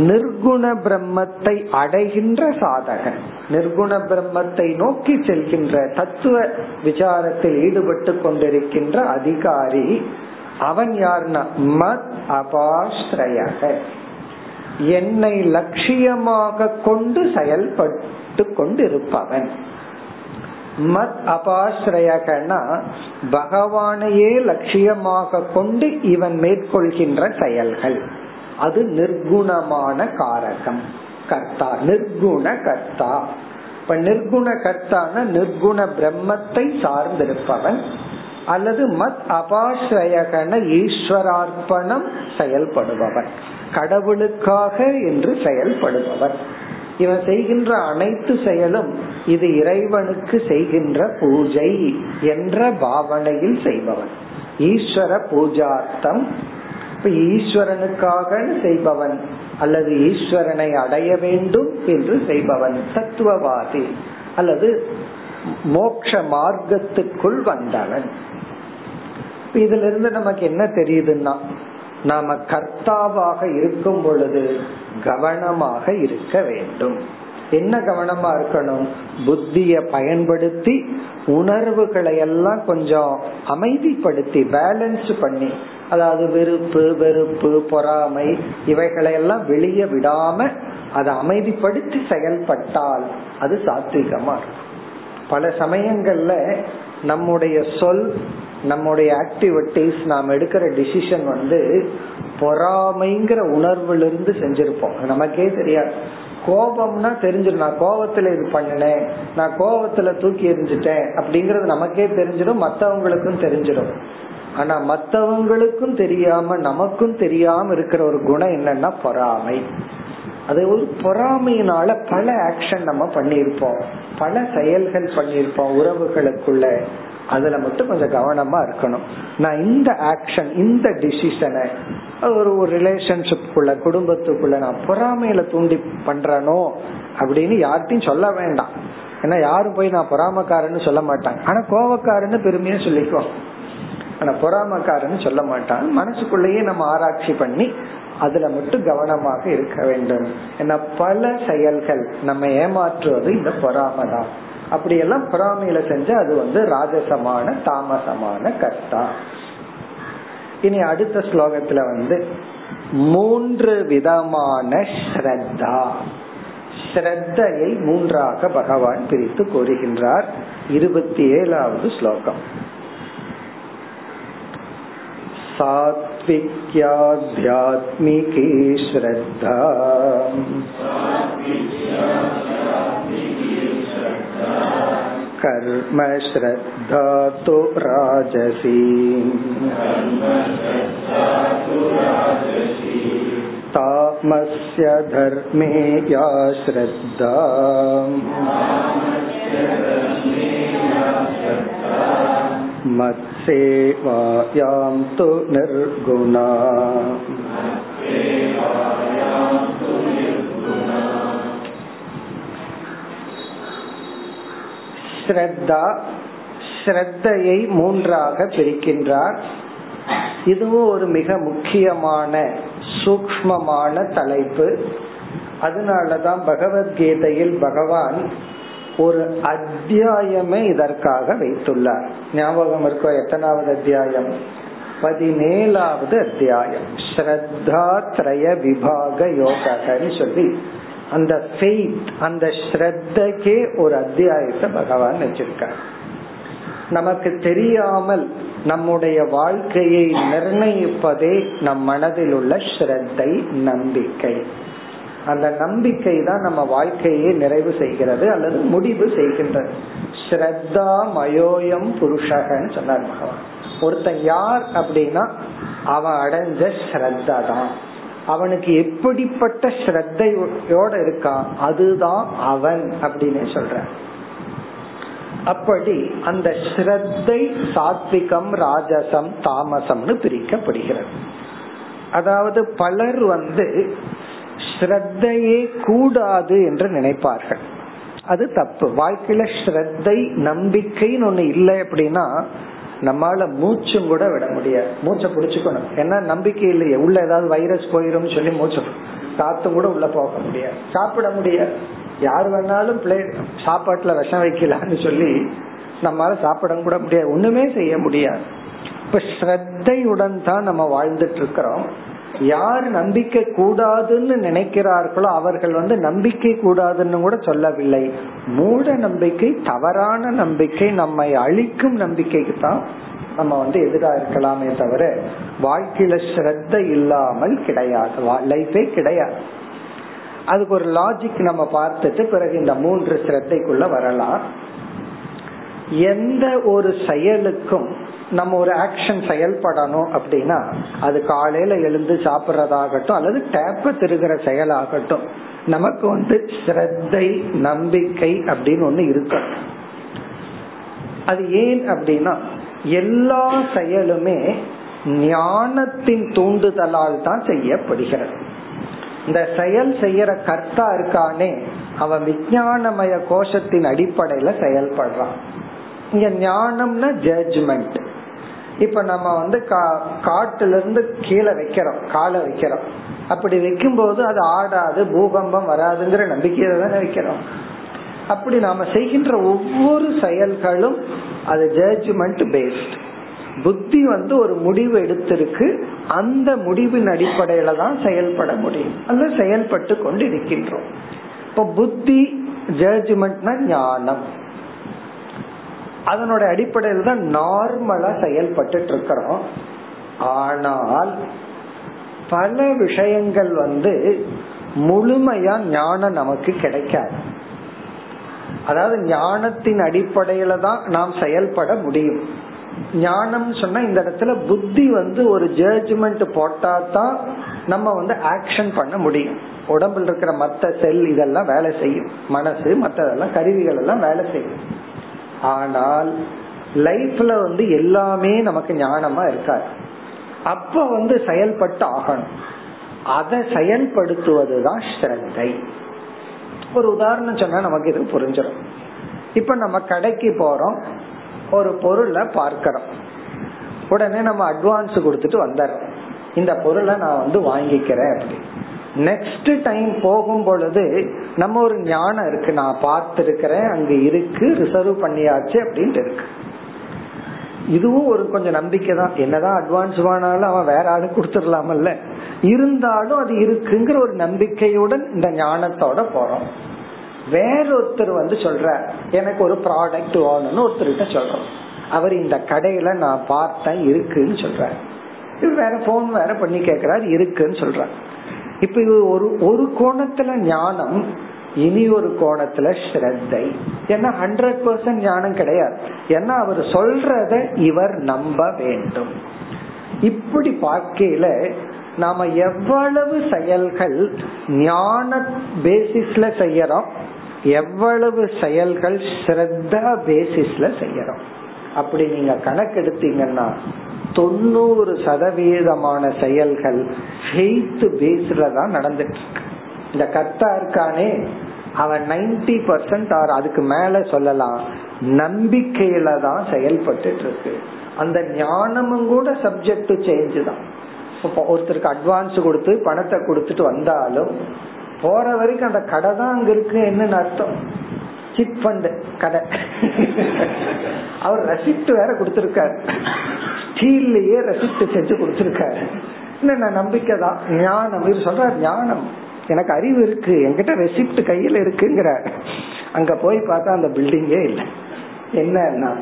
நிர்குண பிரம்மத்தை அடைகின்ற சாதகன், நிர்குண பிரம்மத்தை நோக்கி செல்கின்ற தத்துவ விசாரத்தில் ஈடுபட்டு கொண்டிருக்கின்ற அதிகாரி, அவன் யார்னா மத் அபாஸ்ரயக, என்னை லட்சியமாக கொண்டு செயல்பட்டு கொண்டிருப்பவன். மத் அபாஸ்ரயகனா பகவானையே லட்சியமாக கொண்டு இவன் மேற்கொள்கின்ற செயல்கள், அது நிர்குணமான காரகம் கர்த்தா, நிர்குண கர்த்தா. இப்ப நிர்குண கர்த்தான நிர்குண பிரம்மத்தை சார்ந்திருப்பவன் அல்லது மத் அபாஸ்ரயகன ஈஸ்வரார்ப்பணம் செயல்படுபவன், கடவுளுக்காக என்று செயல்படுபவன். இவன் செய்கின்ற அனைத்து செயலும் இது இறைவனுக்கு செய்கின்ற பூஜை என்ற பாவனையில் செய்பவன், ஈஸ்வர பூஜார்த்தம். இப்ப ஈஸ்வரனுக்காக செய்பவன் அல்லது ஈஸ்வரனை அடைய வேண்டும் என்று செய்பவன் தத்துவவாதி அல்லது மோட்ச மார்க்கத்துக்குள் வந்தவன். இதுல இருந்து நமக்கு என்ன தெரியுதுன்னா, நாம கர்த்தாவாக இருக்கும் பொழுது கவனமாக இருக்க வேண்டும். என்ன கவனமா இருக்கணும்? புத்தியை பயன்படுத்தி உணர்வுகளை எல்லாம் கொஞ்சம் அமைதிப்படுத்தி பேலன்ஸ் பண்ணி, அதாவது வெறுப்பு வெறுப்பு பொறாமை இவைகளை எல்லாம் வெளியே விடாம அதை அமைதிப்படுத்தி செயல்பட்டால் அது சாத்விகமா இருக்கும். பல சமயங்கள்ல நம்முடைய சொல், நம்முடைய ஆக்டிவிட்டிஸ், நாம் எடுக்கிற டிசிஷன் பொறாமைங்கிற உணர்வுல இருந்து செஞ்சிருப்போம், நமக்கே தெரியாது. கோபம்னா தெரிஞ்சிடும், நான் கோபத்துல இது பண்ணினேன், நான் கோபத்துல தூக்கி எறிஞ்சிட்டேன் அப்படிங்கறது நமக்கே தெரிஞ்சிடும், மற்றவங்களுக்கும் தெரிஞ்சிடும். ஆனா மற்றவங்களுக்கும் தெரியாம நமக்கும் தெரியாம இருக்கிற ஒரு குணம் என்னன்னா பொறாமை. அது ஒரு பொறாமையினால பல ஆக்ஷன் நம்ம பண்ணிருப்போம், பல செயல்கள் பண்ணிருப்போம் உறவுகளுக்குள்ள. அதுல மட்டும் கொஞ்சம் கவனமா இருக்கணும். நான் இந்த ஆக்ஷன், இந்த டிசிஷனை ஒரு ரிலேஷன்ஷிப்குள்ள குடும்பத்துக்குள்ள நான் பொறாமையில தூண்டி பண்றனோ அப்படின்னு யார்கிட்டையும் சொல்ல வேண்டாம். ஏன்னா யாரும் போய் நான் பொறாமக்காரன்னு சொல்ல மாட்டாங்க. ஆனா கோவக்காரன்னு பெருமையா சொல்லிக்கோ, ஆனா பொறாமக்காரன்னு சொல்ல மாட்டாங்க. மனசுக்குள்ளேயே நம்ம ஆராய்ச்சி பண்ணி அதுல மட்டும் கவனமாக இருக்க வேண்டும். ஏன்னா பல செயல்கள் நம்ம ஏமாற்றுவது இந்த பொறாமதான். அப்படியெல்லாம் பொறாமையில செஞ்சா அது ராஜசமான தாமசமான கர்த்தா. இனி அடுத்த ஸ்லோகத்துல மூன்று விதமான ஸ்ரத்தா, ஸ்ரத்தையை மூன்றாக பகவான் பிரித்து கூறுகின்றார். 27வது ஸ்லோகம். சாத்விக்யாத்யாத்மிகே ஸ்ரத்தா கர்ம ஸ்ரத்தா து ராஜசி தாமஸ்ய தர்மே யா ஸ்ரத்தா மத்சேவாயாம் து நிர்குணா. ஸ்ரத்தா, ஸ்ரத்தையை மூன்றாக பிரிக்கின்றார். இதுவும் ஒரு மிக முக்கியமான சூக்ஷ்மமான தலைப்பு. அதனாலதான் பகவத்கீதையில் பகவான் ஒரு அத்தியாயமே இதற்காக வைத்துள்ளார். ஞாபகம் இருக்கோ? எத்தனாவது அத்தியாயம்? 17வது அத்தியாயம். ஸ்ரத்தா த்ரய விபாக யோகன்னு சொல்லி அந்த ஃபெய்த், அந்த ஸ்ரத்தைக்கே ஒரு அத்தியாயத்தை பகவான் வச்சிருக்கார். நமக்கு தெரியாமல் நம்முடைய வாழ்க்கையை நிர்ணயிப்பதே நம் மனதில் உள்ள ஸ்ரத்தை, நம்பிக்கை. அந்த நம்பிக்கை தான் நம்ம வாழ்க்கையை நிறைவு செய்கிறது அல்லது முடிவு செய்கின்றது. ஸ்ரத்தா மயோயம் புருஷகன்னு சொன்னார் பகவான். ஒருத்தன் யார் அப்படின்னா அவன் அடைஞ்ச ஸ்ரத்தா தான். அவனுக்கு எப்படிப்பட்ட ஸ்ரத்தையோட இருக்கான் அதுதான் அவன் அப்படின்னு சொல்ற. அப்படி அந்த ஸ்ரத்தை சாத்விகம் ராஜசம் தாமசம்னு பிரிக்கப்படுகிறது. அதாவது பலர் ஸ்ரத்தையே கூடாது என்று நினைப்பார்கள். அது தப்பு. வாழ்க்கையில ஸ்ரத்தை நம்பிக்கைன்னு ஒண்ணு இல்லை அப்படின்னா நம்மால மூச்சும் கூட விட முடியாது. மூச்சை பிடிச்சுக்கணும். ஏன்னா நம்பிக்கை இல்லையே, உள்ள ஏதாவது வைரஸ் போயிரும் சொல்லி மூச்சு காத்தும் கூட உள்ள போக முடியாது, சாப்பிட முடியாது. யார் வேணாலும் பிளேட் சாப்பாட்டுல விஷம் வைக்கலான்னு சொல்லி நம்மால சாப்பிட கூட முடியாது, ஒண்ணுமே செய்ய முடியாது. இப்ப ஸ்ரத்தையுடன் தான் நம்ம வாழ்ந்துட்டு இருக்கிறோம். யார் நம்பிக்கை கூடாதுன்னு நினைக்கிறார்களோ அவர்கள் நம்பிக்கை கூடாதுன்னு கூட சொல்லவில்லை. மூட நம்பிக்கை, தவறான நம்பிக்கை, நம்மை அழிக்கும் நம்பிக்கைக்கு தான் நம்ம எதிராக இருக்கலாமே தவிர வாழ்க்கையில ஸ்ரத்த இல்லாமல் கிடையாது, லைஃபே கிடையாது. அதுக்கு ஒரு லாஜிக் நம்ம பார்த்துட்டு பிறகு இந்த மூன்று ஸ்ரத்தைக்குள்ள வரலாம். எந்த ஒரு செயலுக்கும் நம்ம ஒரு ஆக்ஷன் செயல்படணும் அப்படின்னா, அது காலையில எழுந்து சாப்பிட்றதாகட்டும் அல்லது டேப்பு திருகிற செயலாகட்டும், நமக்கு ஸ்ரத்தை நம்பிக்கை அப்படின்னு ஒண்ணு இருக்கணும். அது ஏன் அப்படின்னா எல்லா செயலுமே ஞானத்தின் தூண்டுதலால் தான் செய்யப்படுகிறது. இந்த செயல் செய்யற கர்த்தா இருக்கானே அவன் விஞ்ஞானமய கோஷத்தின் அடிப்படையில செயல்படுறான். இங்க ஞானம்னா ஜட்ஜ்மெண்ட். இப்ப நம்ம வந்து காட்டுல இருந்து கீழே வைக்கிறோம், காலை வைக்கிறோம். அப்படி வைக்கும் போது அது ஆடாது, பூகம்பம் வராதுங்கிற நம்பிக்கையில தானே வைக்கிறோம். அப்படி நாம செய்கின்ற ஒவ்வொரு செயல்களும் அது ஜட்ஜ்மெண்ட் பேஸ்ட். புத்தி வந்து ஒரு முடிவு எடுத்திருக்கு, அந்த முடிவின் அடிப்படையில தான் செயல்பட முடியும், அல்ல செயல்பட்டு கொண்டு இருக்கின்றோம். இப்ப புத்தி ஜட்ஜ்மெண்ட்னா ஞானம், அதனுடைய அடிப்படையில தான் நார்மலா செயல்பட்டு இருக்கிறோம். ஆனால் பல விஷயங்கள் வந்து முழுமையா ஞானம் நமக்கு கிடைக்காது. அதாவது ஞானத்தின் அடிப்படையில தான் நாம் செயல்பட முடியும். ஞானம் சொன்னா இந்த இடத்துல புத்தி வந்து ஒரு ஜட்ஜ்மெண்ட் போட்டா தான் நம்ம வந்து ஆக்ஷன் பண்ண முடியும். உடம்புல இருக்கிற மத்த செல் இதெல்லாம் வேலை செய்யும், மனசு மற்றதெல்லாம் கருவிகள் எல்லாம் வேலை செய்யும். ஆனால் லைஃப்ல வந்து எல்லாமே நமக்கு ஞானமா இருக்காது. அப்ப வந்து செயல்பட்டு ஆகணும். அதை செயல்படுத்துவதுதான் ஸ்ரத்தை. ஒரு உதாரணம் சொன்னா நமக்கு இது புரிஞ்சிடும். இப்ப நம்ம கடைக்கு போறோம், ஒரு பொருளை பார்க்கிறோம், உடனே நம்ம அட்வான்ஸ் கொடுத்துட்டு வந்துடுறோம். இந்த பொருளை நான் வந்து வாங்கிக்கிறேன். அப்படி நெக்ஸ்ட் டைம் போகும் பொழுது நம்ம ஒரு ஞானம் இருக்கு, நான் பார்த்திருக்கிறேன், அங்க இருக்கு, ரிசர்வ் பண்ணியாச்சு அப்படின்ட்டு இருக்கு. இதுவும் ஒரு கொஞ்சம் நம்பிக்கை தான். என்னதான் அட்வான்ஸ் வாங்கினாலும் அவன் வேற ஆளு கொடுத்துடலாமல்ல, இருந்தாலும் அது இருக்குங்கிற ஒரு நம்பிக்கையுடன் இந்த ஞானத்தோட போறோம். வேறொருத்தர் வந்து சொல்ற எனக்கு ஒரு ப்ராடக்ட் வாங்கணும்னு ஒருத்தருகிட்ட சொல்றோம். அவர் இந்த கடையில நான் பார்த்தேன் இருக்குன்னு சொல்றாரு. இவர் வேற போன் வேற பண்ணி கேட்கிறாரு, இருக்குன்னு சொல்றாரு. இப்ப இது ஒரு கோணத்துல ஞானம், இனி ஒரு கோணத்துல ஸ்ரத்தை. ஏன்னா 100% ஞானம் கிடையாது. ஏன்னா அவர் சொல்றத இவர் நம்ப வேண்டும். இப்படி பார்க்கையில நாம எவ்வளவு செயல்கள் ஞான பேசிஸ்ல செய்யறோம், எவ்வளவு செயல்கள் ஸ்ரத்தா பேசிஸ்ல செய்யறோம். அப்படி நீங்க கணக்கெடுத்தீங்கன்னா 90% செயல்கள் ஃபெய்த் பேஸ்ல தான் நடந்துட்டு இருக்கு. இந்த கர்த்தா இருக்கானே அவன் 90% ஆர் அதுக்கு மேல சொல்லலாம் நம்பிக்கையில தான் செயல்பட்டு இருக்கு. அந்த ஞானமும் கூட சப்ஜெக்ட் சேஞ்ச் தான். ஒருத்தருக்கு அட்வான்ஸ் கொடுத்து பணத்தை கொடுத்துட்டு வந்தாலும் போற வரைக்கும் அந்த கடை தான் அங்க இருக்கு. என்னன்னு அர்த்தம்? சிட் ஃபண்ட் கடை. அவர் ரெசிப்ட் வேற கொடுத்திருக்காரு, ஸ்டீல்லயே ரெசிப்ட் செஞ்சு கொடுத்திருக்காரு. என்ன நம்பிக்கை தான் ஞானம். இவர் சொல்றாரு ஞானம், எனக்கு அறிவு இருக்கு, என்கிட்ட ரெசிப்ட் கையில இருக்குங்கிற. அங்க போய் பார்த்தா அந்த பில்டிங்கே இல்லை. என்னன்னா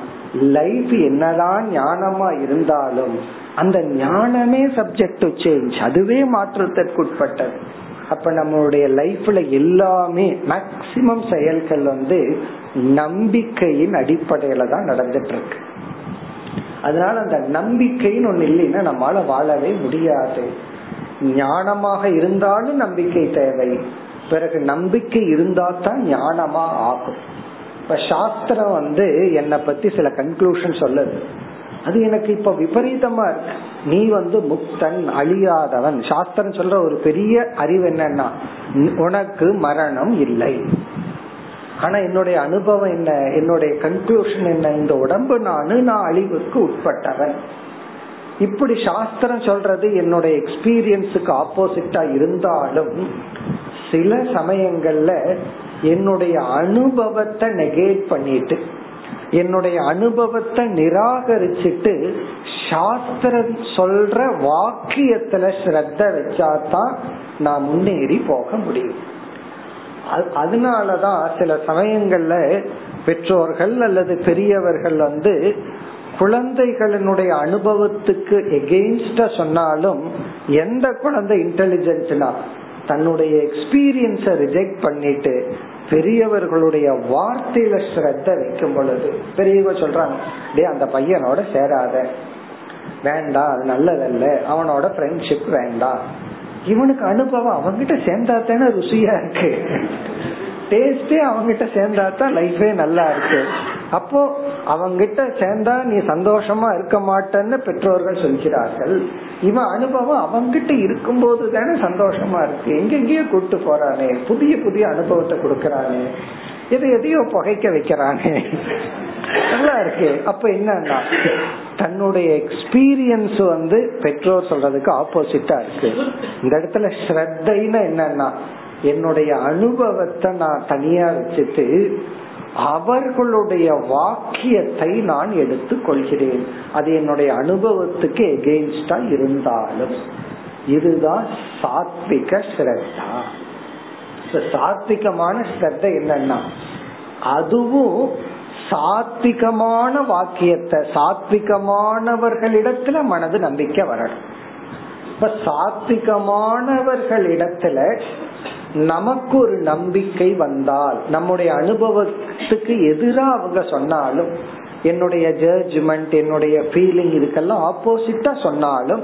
லைஃப் என்னதான் ஞானமா இருந்தாலும் அந்த ஞானமே சப்ஜெக்ட் டு சேஞ்ச், அதுவே மாற்றத்திற்குட்பட்டது. அப்ப நம்மளுடைய லைஃப்ல எல்லாமே மேக்சிமம் செயல்கள் வந்து நம்பிக்கையின் அடிப்படையில தான் நடந்துட்டு இருக்கு. அதனால அந்த நம்பிக்கைன்னு ஒண்ணு இல்லைன்னா நம்மளால வாழவே முடியாது. ஞானமாக இருந்தாலும் நம்பிக்கை தேவை. பிறகு நம்பிக்கை இருந்தா தான் ஞானமா ஆகும். இப்ப சாஸ்திரம் வந்து என்னை பத்தி சில கன்க்ளூஷன் சொல்லுது, அது எனக்கு இப்ப விபரீதமா இருக்கு. நீ வந்து முக்தன், அழியாதவன். சாஸ்திரம் சொல்ற ஒரு பெரிய அறிவு என்னன்னா உனக்கு மரணம் இல்லை. ஆனா என்னுடைய அனுபவம் என்ன, என்னுடைய கன்க்ளூஷன் என்ன, இந்த உடம்பு நான் அழிவுக்கு உட்பட்டவன். இப்படி சாஸ்திரம் சொல்றது என்னுடைய எக்ஸ்பீரியன்ஸுக்கு ஆப்போசிட்டா இருந்தாலும் சில சமயங்கள்ல என்னுடைய அனுபவத்தை நெகேட் பண்ணிட்டு, என்னுடைய அனுபவத்தை நிராகரிச்சுட்டு சாஸ்திரம் சொல்ற வாக்கியத்துல ஸ்ரத்த வச்சாதான் நான் முன்னேறி போக முடியும். அதனாலதான் சில சமயங்கள்ல பெற்றோர்கள் அல்லது பெரியவர்கள் வந்து குழந்தைகளினுடைய அனுபவத்துக்கு எகெயின்ஸ்டா சொன்னாலும், எந்த குழந்தை இன்டெலிஜென்ட்னா தன்னுடைய எக்ஸ்பீரியன்ஸை ரிஜெக்ட் பண்ணிட்டு பெரியவர்களுடைய வார்த்தையில ஸ்ரத்த வைக்கும் பொழுது, பெரியவங்க சொல்றாங்க டே அந்த பையனோட சேராத, வேண்டாம், அது நல்லதல்ல, அவனோட ஃப்ரெண்ட்ஷிப் வேண்டாம், இவனுக்கு அனுபவம் அவங்கிட்ட சேர்ந்தாத்தானே ருசியா இருக்கு, டேஸ்டே அவங்கிட்ட சேர்ந்தாத்தான் லைஃபே நல்லா இருக்கு. அப்போ அவங்கிட்ட சேர்ந்தா நீ சந்தோஷமா இருக்க மாட்டேன்னு பெற்றோர்கள் சொல்கிறார்கள். இவன் அனுபவம் அவங்கிட்ட இருக்கும் போது தானே சந்தோஷமா இருக்கு, எங்கெங்கேயோ கூட்டு போறானே, புதிய புதிய அனுபவத்தை கொடுக்கறானே, எது எதையோ புகைக்க வைக்கிறானே, நல்லா இருக்கு. அப்ப என்னன்னா தன்னுடைய எக்ஸ்பீரியன்ஸ் வந்து பெற்றோர் சொல்றதுக்கு ஆப்போசிட்டா இருக்கு. இந்த இடத்துல ஸ்ரத்தைன்னு என்னன்னா என்னுடைய அனுபவத்தை நான் தனியா வச்சுட்டு அவர்களுடைய வாக்கியத்தை நான் எடுத்து கொள்கிறேன், அது என்னுடைய அனுபவத்துக்கு எகெயின்ஸ்டா இருந்தாலும். இதுதான் சாத்விக ஸ்ரத்தா. சாத்விகமான ஸ்ரத்த என்னன்னா அதுவும் சாத்விகமான வாக்கியத்தை சாத்விகமானவர்களிடத்துல மனது நம்பிக்கை வரணும். இப்ப சாத்விகமானவர்களிடத்துல நமக்கு ஒரு நம்பிக்கை வந்தால் நம்முடைய அனுபவத்துக்கு எதிராக அவங்க சொன்னாலும் என்னுடைய ஜட்ஜ்மெண்ட் என்னுடைய ஃபீலிங் இதுக்கெல்லாம் ஆப்போசிட்டா சொன்னாலும்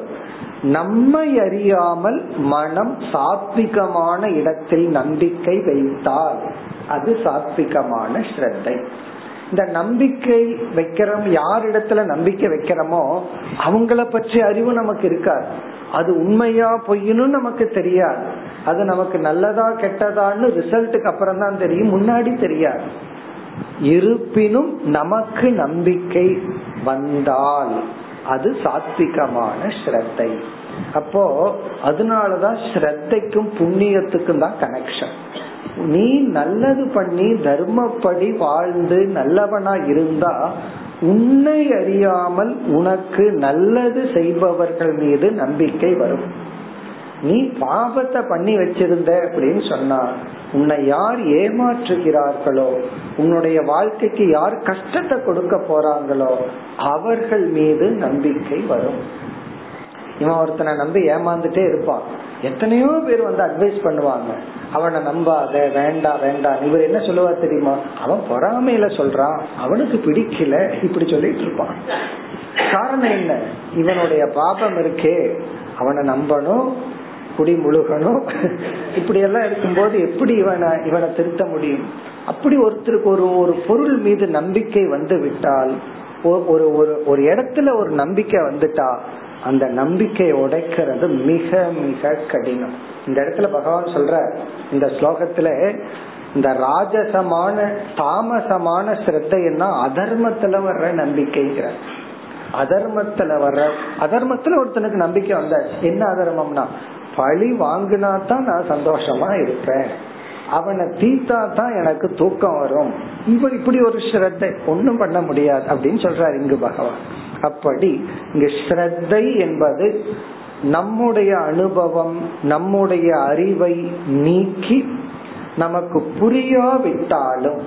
நம்மை அறியாமல் மனம் சாத்விகமான இடத்தில் நம்பிக்கை வைத்தால் அது சாத்விகமான ஸ்ரத்தை. இந்த நம்பிக்கை வைக்கிறோம் யாரிடத்துல நம்பிக்கை வைக்கிறோமோ அவங்கள பற்றி அறிவு நமக்கு இருக்காது, அது உண்மையா பொய்னு நமக்கு தெரியாது, அது நமக்கு நல்லதா கெட்டதான்னு ரிசல்ட்டுக்கு அப்புறம் தான் தெரியும், முன்னாடி தெரியாது. இருப்பினும் நமக்கு நம்பிக்கை வந்தால் அது சாத்விகமான ஸ்ரத்தை. அப்போ அதனாலதான் ஸ்ரத்தைக்கும் புண்ணியத்துக்கும் தான் கனெக்ஷன். நீ நல்லது பண்ணி தர்மப்படி வாழ்ந்து நல்லவனா இருந்தா உன்னை அறியாமல் உனக்கு நல்லது செய்பவர்கள் மீது நம்பிக்கை வரும். நீ பாபத்தை பண்ணி வச்சிருந்த அப்படின்னு சொன்னா உன்னை யார் ஏமாற்றுகிறார்களோ உன்னுடைய வாழ்க்கைக்கு யார் கஷ்டத்தை கொடுக்க போறாங்களோ அவர்கள் மீது நம்பிக்கை வரும். இவன் ஒருத்தனை நம்பி ஏமாந்துட்டே இருப்பான், எத்தனையோ பேர் வந்து அட்வைஸ் பண்ணுவாங்க அவனை நம்பாத வேண்டாம் வேண்டாம். இவர் என்ன சொல்லுவா தெரியுமா, அவன் பொறாமையில சொல்றான், அவனுக்கு பிடிக்கல, இப்படி சொல்லிட்டு இருப்பான். காரணம் என்ன, இவனுடைய பாபம் இருக்கே, அவனை நம்பணும் குடி முழுகணும், இப்படி எல்லாம் இருக்கும்போது எப்படி இவனை திருத்த முடியும். அப்படி ஒருத்தருக்கு ஒரு பொருள் மீது நம்பிக்கை வந்து விட்டால், ஒரு ஒரு இடத்துல ஒரு நம்பிக்கை வந்துட்டா அந்த நம்பிக்கையை உடைக்கிறது மிக மிக கடினம். இந்த இடத்துல பகவான் சொல்ற இந்த ஸ்லோகத்துல இந்த ராஜசமான தாமசமான ஸ்ரத்தைன்னா அதர்மத்துல வர்ற நம்பிக்கைங்கிற அதர்மத்துல ஒருத்தனுக்கு நம்பிக்கை வந்த என்ன அதர்மம்னா பழி வாங்கினா தான் நான் சந்தோஷமா இருப்பேன், அவனை தீத்தா தான் எனக்கு தூக்கம் வரும், இப்படி ஒரு ஸ்ரத்தை ஒன்னும் பண்ண முடியாது அப்படின்னு சொல்றாரு இங்கு பகவான். அப்படி இங்க ஸ்ரத்தை என்பது நம்முடைய அனுபவம் நம்முடைய அறிவை நீக்கி நமக்கு புரியாவிட்டாலும்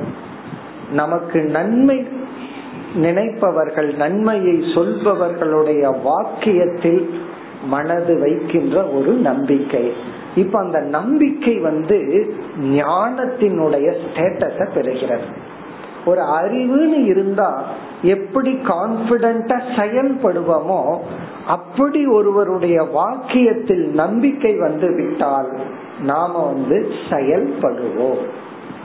நமக்கு நன்மை நினைப்பவர்கள் நன்மையை சொல்பவர்களுடைய வாக்கியத்தில் மனது வைக்கின்ற ஒரு நம்பிக்கை. இப்ப அந்த நம்பிக்கை வந்து ஞானத்தினுடைய ஸ்டேட்டஸ பெறுகிறது. ஒரு அறிவுன்னு இருந்தா எப்படி கான்பிடென்ட்டா செயல்படுவோமோ அப்படி ஒருவருடைய வாக்கியத்தில் நம்பிக்கை வந்து விட்டால் நாம வந்து செயல்படுவோம்,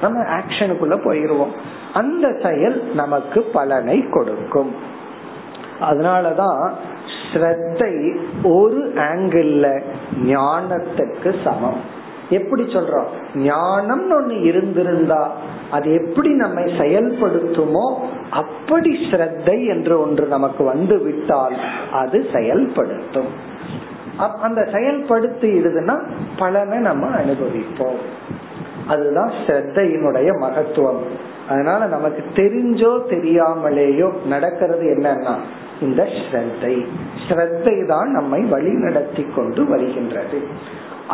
நம்ம ஆக்ஷனுக்குள்ள போயிருவோம், அந்த செயல் நமக்கு பலனை கொடுக்கும். அதனாலதான் ஸ்ரத்தை ஒரு ஆங்கிள் ஞானத்துக்கு சமம். எப்படி சொல்றோம், ஞானம் ஒண்ணு இருந்திருந்தா அது எப்படி நம்மை செயல்படுத்துமோ அப்படி ஸ்ரத்தை என்று ஒன்று நமக்கு வந்து விட்டால் அது செயல்படுத்தும். அந்த செயல்படுத்திடுதுன்னா பலனை நம்ம அனுபவிப்போம். அதுதான் ஸ்ரத்தையினுடைய மகத்துவம். அதனால நமக்கு தெரிஞ்சோ தெரியாமலேயோ நடக்கிறது என்னன்னா இந்த ஸ்ரத்தை, ஸ்ரத்தை தான் நம்மை வழி நடத்தி கொண்டு வருகின்றது.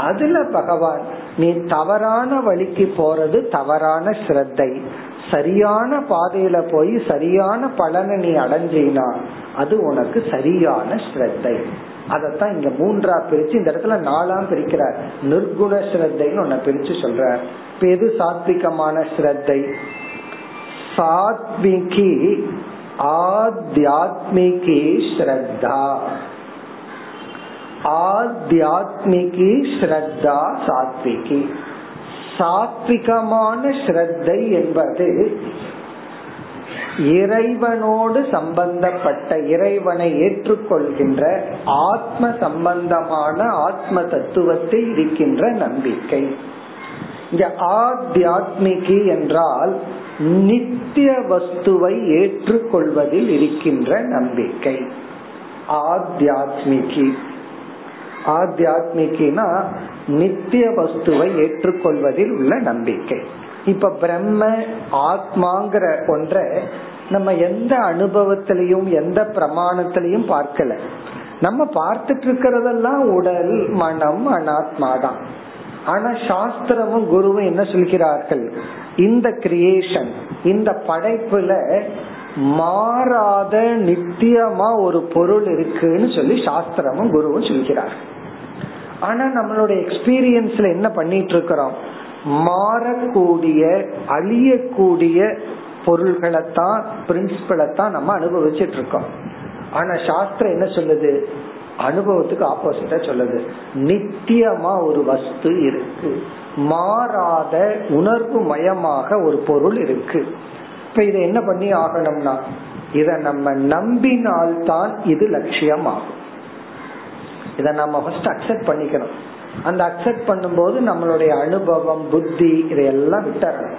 அதுல பகவான் நீ தவறான வழிக்கு போறது தவறான ஸ்ரத்தை, சரியான பாதையில போய் சரியான பலனை நீ அடைஞ்சினா அது உனக்கு சரியான ஸ்ரத்தை. அதத்தான் இங்க மூன்றா பிரிச்சு இந்த இடத்துல நாலாம் பிரிக்கிறார், நிர்குண ஸ்ரத்தைன்னு ஒன்ன பிரிச்சு சொல்றார். எது சாத்விகமான ஸ்ரத்தை, சாத்விகி ஆத்யாத்மிகி ஸ்ரத்தா. ஆத்யாத்மிகி ஸ்ரத்தா சாத்விகி. சாத்விகமான ஸ்ரத்தை என்பது இறைவனோடு சம்பந்தப்பட்ட, இறைவனை ஏற்றுக்கொள்கின்ற ஆத்ம சம்பந்தமான ஆத்ம தத்துவத்தில் இருக்கின்ற நம்பிக்கை. இந்த ஆத்யாத்மிகி என்றால் நித்திய வஸ்துவை ஏற்றுக்கொள்வதில் இருக்கின்ற நம்பிக்கை ஆத்யாத்மிகி. ஆத்யாத்மிகினா நித்திய வஸ்துவை ஏற்றுக்கொள்வதில் உள்ள நம்பிக்கை. இப்ப பிரம்ம ஆத்மாங்கிற ஒன்றை நம்ம எந்த அனுபவத்திலையும் எந்த பிரமாணத்திலையும் பார்க்கல. நம்ம பார்த்துட்டு இருக்கிறதெல்லாம் உடல் மனம் அனாத்மா தான். ஆனா சாஸ்திரமும் குருவும் என்ன சொல்கிறார்கள், இந்த கிரியேஷன், இந்த படைப்புல மாறாத நித்தியமா ஒரு பொருள் இருக்குன்னு சொல்லி சாஸ்திரமும் குருவும் சொல்கிறார்கள். ஆனா நம்மளுடைய எக்ஸ்பீரியன்ஸ்ல என்ன பண்ணிட்டு இருக்கிறோம், மாறக்கூடிய அழியக்கூடிய பொருள்களைத்தான் பிரின்சிபலத்தான் நம்ம அனுபவிச்சுட்டு இருக்கோம். ஆனா சாஸ்திரம் என்ன சொல்லுது, அனுபவத்துக்கு ஆப்போசிட்டா சொல்லுது. நித்தியமா ஒரு வஸ்து இருக்கு, மாறாத உணர்வு மயமாக ஒரு பொருள் இருக்கு. இப்ப இதை என்ன பண்ணி ஆகணும்னா, இத நம்ம நம்பினால்தான் இது லட்சியம் ஆகும். இத நம்ம ஃபர்ஸ்ட் அக்செப்ட் பண்ணிக்கணும். அந்த அக்செப்ட் பண்ணும்போது நம்மளுடைய அனுபவம் புத்தி இதையெல்லாம் விட்டுறணும்.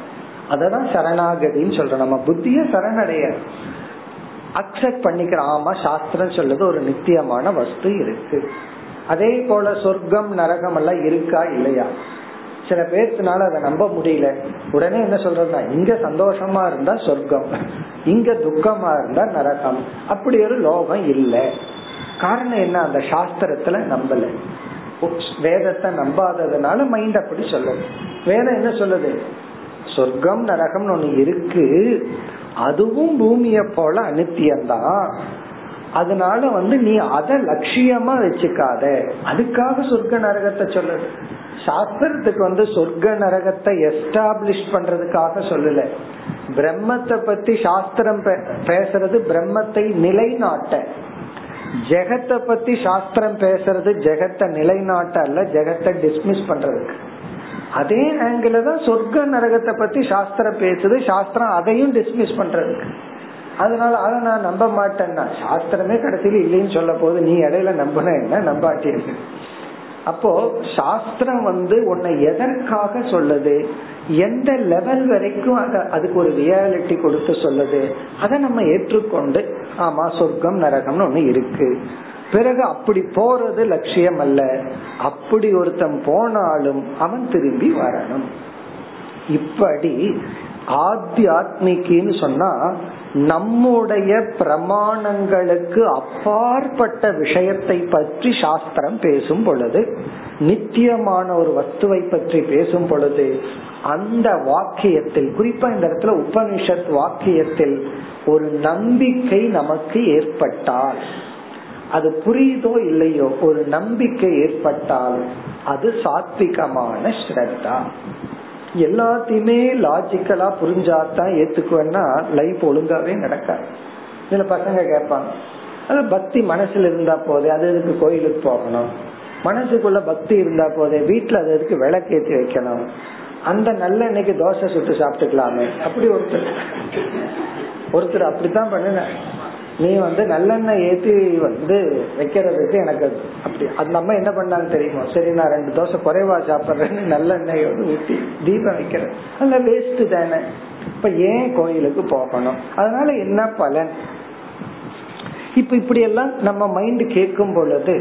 அததான் சரணாகதின்னு சொல்றோம். நம்ம புத்திய சரணடைய அக்செப்ட் பண்ணிக்கிற, ஆமா சாஸ்திரம் சொல்லுது ஒரு நித்தியமான வஸ்து இருக்கு. அதே போல சொர்க்கம் நரகம் எல்லாம் இருக்கா இல்லையா, சில பேர்னால அதை நம்ப முடியல. உடனே என்ன சொல்றதுன்னா, இங்க சந்தோஷமா இருந்தா சொர்க்கம், இங்க துக்கமா இருந்தா நரகம், அப்படி ஒரு லோகம் இல்ல. காரணம் என்ன, அந்த சாஸ்திரத்துல நம்பல, வேதத்தை நம்பாததுனால மைண்ட் அப்படி சொல்லுது. வேதம் என்ன சொல்லுது, சொர்க்கம் நரகம்னு ஒண்ணு இருக்கு, அதுவும் பூமிய போல அநித்தியம்தான். அதனால நீ அத லட்சியமா வச்சுக்காத. அதுக்காக சொர்க்க நரகத்தை சொல்லுது. சாஸ்திரத்துக்கு சொர்க்க நரகத்தை எஸ்டாப்ளிஷ் பண்றதுக்காக சொல்லல. பிரம்மத்தை பத்தி சாஸ்திரம் பேசுறது பிரம்மத்தை நிலைநாட்ட, ஜெகத்தை பத்தி சாஸ்திரம் பேசுறது ஜெகத்தை நிலைநாட்ட அல்ல, ஜெகத்தை டிஸ்மிஸ் பண்றதுக்கு. அதே ஆங்கிள் தான் சொர்க்க நரகத்தை பத்தி சாஸ்திரம் பேசுது, சாஸ்திரம் அதையும் டிஸ்மிஸ் பண்றதுக்கு. அதனால அதை நான் நம்ப மாட்டேன்னா சாஸ்திரமே கடைசியில் இல்லைன்னு சொல்ல போது, நீ இடையில நம்பின என்ன நம்பாட்டி. அப்போ சாஸ்திரம் உன்னை எதற்காக சொல்லுது, எந்த லெவல் வரைக்கும் அதுக்கு ஒரு ரியாலிட்டி கொடுத்து சொல்லுது, அதை நம்ம ஏற்றுக்கொண்டு ஆமா சொர்க்கம் நரகம்னு ஒண்ணு இருக்கு. பிறகு அப்படி போறது லட்சியம் அல்ல, அப்படி ஒருத்தன் போனாலும் அவன் திரும்பி வரணும். இப்படி ஆத்யாத்மிகின்னு சொன்னா நம்முடைய பிரமாணங்களுக்கு அப்பாற்பட்ட விஷயத்தை பற்றி சாஸ்திரம் பேசும் பொழுது, நித்தியமான ஒரு வஸ்துவை பற்றி பேசும் பொழுது, அந்த வாக்கியத்தில், குறிப்பா இந்த இடத்துல உபனிஷத் வாக்கியத்தில் ஒரு நம்பிக்கை நமக்கு ஏற்பட்டால், அது புரியுதோ இல்லையோ, ஒரு நம்பிக்கை ஏற்பட்டால் அது சாத்விகமான ஸ்ரத்தா. எல்லாத்தையுமே லாஜிக்கலா புரிஞ்சாதான் ஏத்துக்குவேன்னா லைஃப் ஒழுங்காவே நடக்காது. இதுல பசங்க கேட்பாங்க, அது பக்தி மனசுல இருந்தா போதே, அது எதுக்கு கோயிலுக்கு போகணும், மனசுக்குள்ள பக்தி இருந்தா போதே வீட்டுல அது எதுக்கு விளக்கேற்றி வைக்கணும், அந்த நல்ல இன்னைக்கு தோசை சுட்டு சாப்பிட்டுக்கலாமே. அப்படி ஒருத்தர் அப்படித்தான் பண்ண, நீ நல்லெண்ணெய் ஏற்றி வைக்கிறதுக்கு எனக்கு அப்படி. அந்த அம்மா என்ன பண்ணாலும் தெரியுமா, சரி நான் 2 தோசை குறைவா சாப்பிட்றேன்னு நல்லெண்ணெய் ஊற்றி தீபம் வைக்கிறேன், அந்த வேஸ்ட் தானே. இப்ப ஏன் கோயிலுக்கு போகணும், அதனால என்ன பலன். இப்ப இப்படி எல்லாம் நம்ம மைண்ட் கேட்கும் பொழுது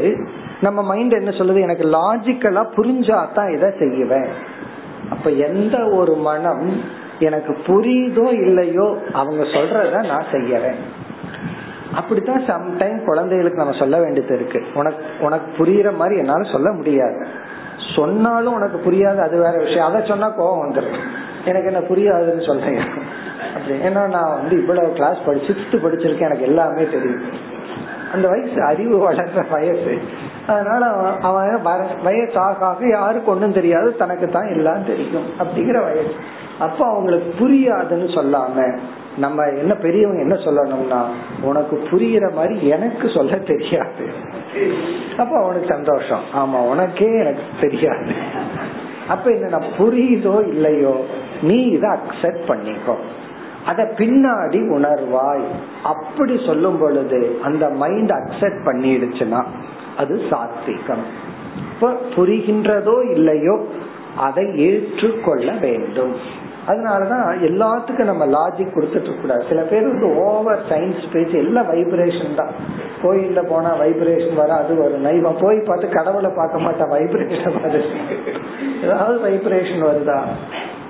நம்ம மைண்ட் என்ன சொல்லுது, எனக்கு லாஜிக்கலா புரிஞ்சாதான் இதை செய்வேன். அப்ப எந்த ஒரு மனம் எனக்கு புரியுதோ இல்லையோ அவங்க சொல்றத நான் செய்யறேன். அப்படித்தான் சம்டைம் குழந்தைகளுக்கு நம்ம சொல்ல வேண்டியது இருக்கு. உனக்கு உனக்கு புரியுற மாதிரி என்னால சொல்ல முடியாது, சொன்னாலும் உனக்கு புரியாது, அது வேற விஷயம். அதை சொன்னா கோபம் வந்துடும், எனக்கு என்ன புரியாதுன்னு சொல்றேன். ஏன்னா நான் இவ்வளவு கிளாஸ் படி 6th படிச்சிருக்கேன், எனக்கு எல்லாமே தெரியும். அந்த வயசு அறிவு வளர்ற வயசு, அதனால அவன் வயசாக யாருக்கு ஒன்றும் தெரியாது, தனக்கு தான் எல்லாம் தெரியும் அப்படிங்கிற வயசு. அப்ப அவங்களுக்கு புரியாதுன்னு சொல்லாம நம்ம என்ன பெரியவங்க என்ன சொல்லணும்னா, உனக்கு புரியுற மாதிரி எனக்கு சொல்ல தெரியாது. அப்ப அவனுக்கு சந்தோஷம், ஆமா உனக்கே எனக்கு தெரியாது. அப்ப என்ன, புரியுதோ இல்லையோ நீ இத அக்செப்ட் பண்ணிக்கோ. அத பின்னாடி உணர்வாய் அப்படி சொல்லும் பொழுது அந்த மைண்ட் அக்செப்ட் பண்ணிடுச்சுன்னா அது சாத்விகம். இப்ப புரிகின்றதோ இல்லையோ அதை ஏற்றுக்கொள்ள வேண்டும். அதனாலதான் எல்லாத்துக்கும் நம்ம லாஜிக் கொடுத்துட்டு இருக்க கூடாது. சில பேருக்கு ஓவர் சயின்ஸ் பேச்சு, எல்லாம் வைப்ரேஷன் தான். கோயில்ல போனா வைப்ரேஷன் வர அது வரும், நான் போய் பார்த்து கடவுளை பார்க்க மாட்டேன், வைப்ரேஷன் வருது, ஏதாவது வைப்ரேஷன் வருதா,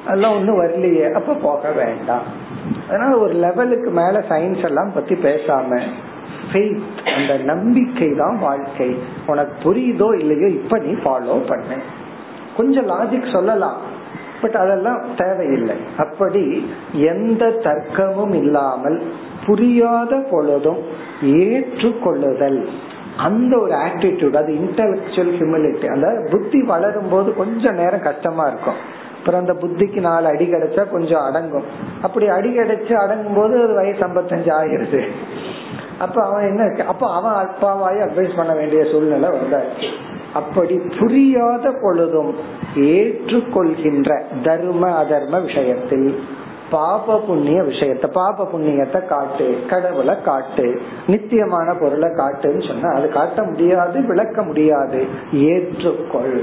அதெல்லாம் ஒன்னும் வரலையே, அப்ப போக வேண்டாம். அதனால ஒரு லெவலுக்கு மேல சயின்ஸ் எல்லாம் பத்தி பேசாம ஃபெய்த், அந்த நம்பிக்கை தான் வாழ்க்கை. உனக்கு புரியுதோ இல்லையோ இப்ப நீ ஃபாலோ பண்ணு. கொஞ்சம் லாஜிக் சொல்லலாம், பட் அதெல்லாம் தேவையில்லை. அப்படி எந்த தர்க்கமும் இல்லாமல் புரியாத பொழுதும் ஏற்றுக்கொள்ளுதல், அந்த ஒரு ஆட்டிடியூட், அது இன்டெலக்சுவல் ஹியூமிலிட்டி. அந்த புத்தி வளரும் போது கொஞ்ச நேரம் கஷ்டமா இருக்கும், அப்புறம் அந்த புத்திக்கு 4 அடி கிடைச்சா கொஞ்சம் அடங்கும். அப்படி அடி கிடைச்சு அடங்கும் போது அது வயசு 55 ஆகிருது. அப்ப அவன் என்ன, அப்ப அவன் அப்பாவாயி அட்வைஸ் பண்ண வேண்டிய சூழ்நிலை வந்தாச்சு. அப்படி புரியாத பொழுதும் ஏற்றுக்கொள்கின்ற தர்ம அதர்ம விஷயத்தில், பாப புண்ணிய விஷயத்தை, பாப புண்ணியத்தை காட்டு, கடவுளை காட்டு, நித்தியமான பொருளை காட்டுன்னு சொன்னா அது காட்ட முடியாது, விளக்க முடியாது, ஏற்றுக்கொள்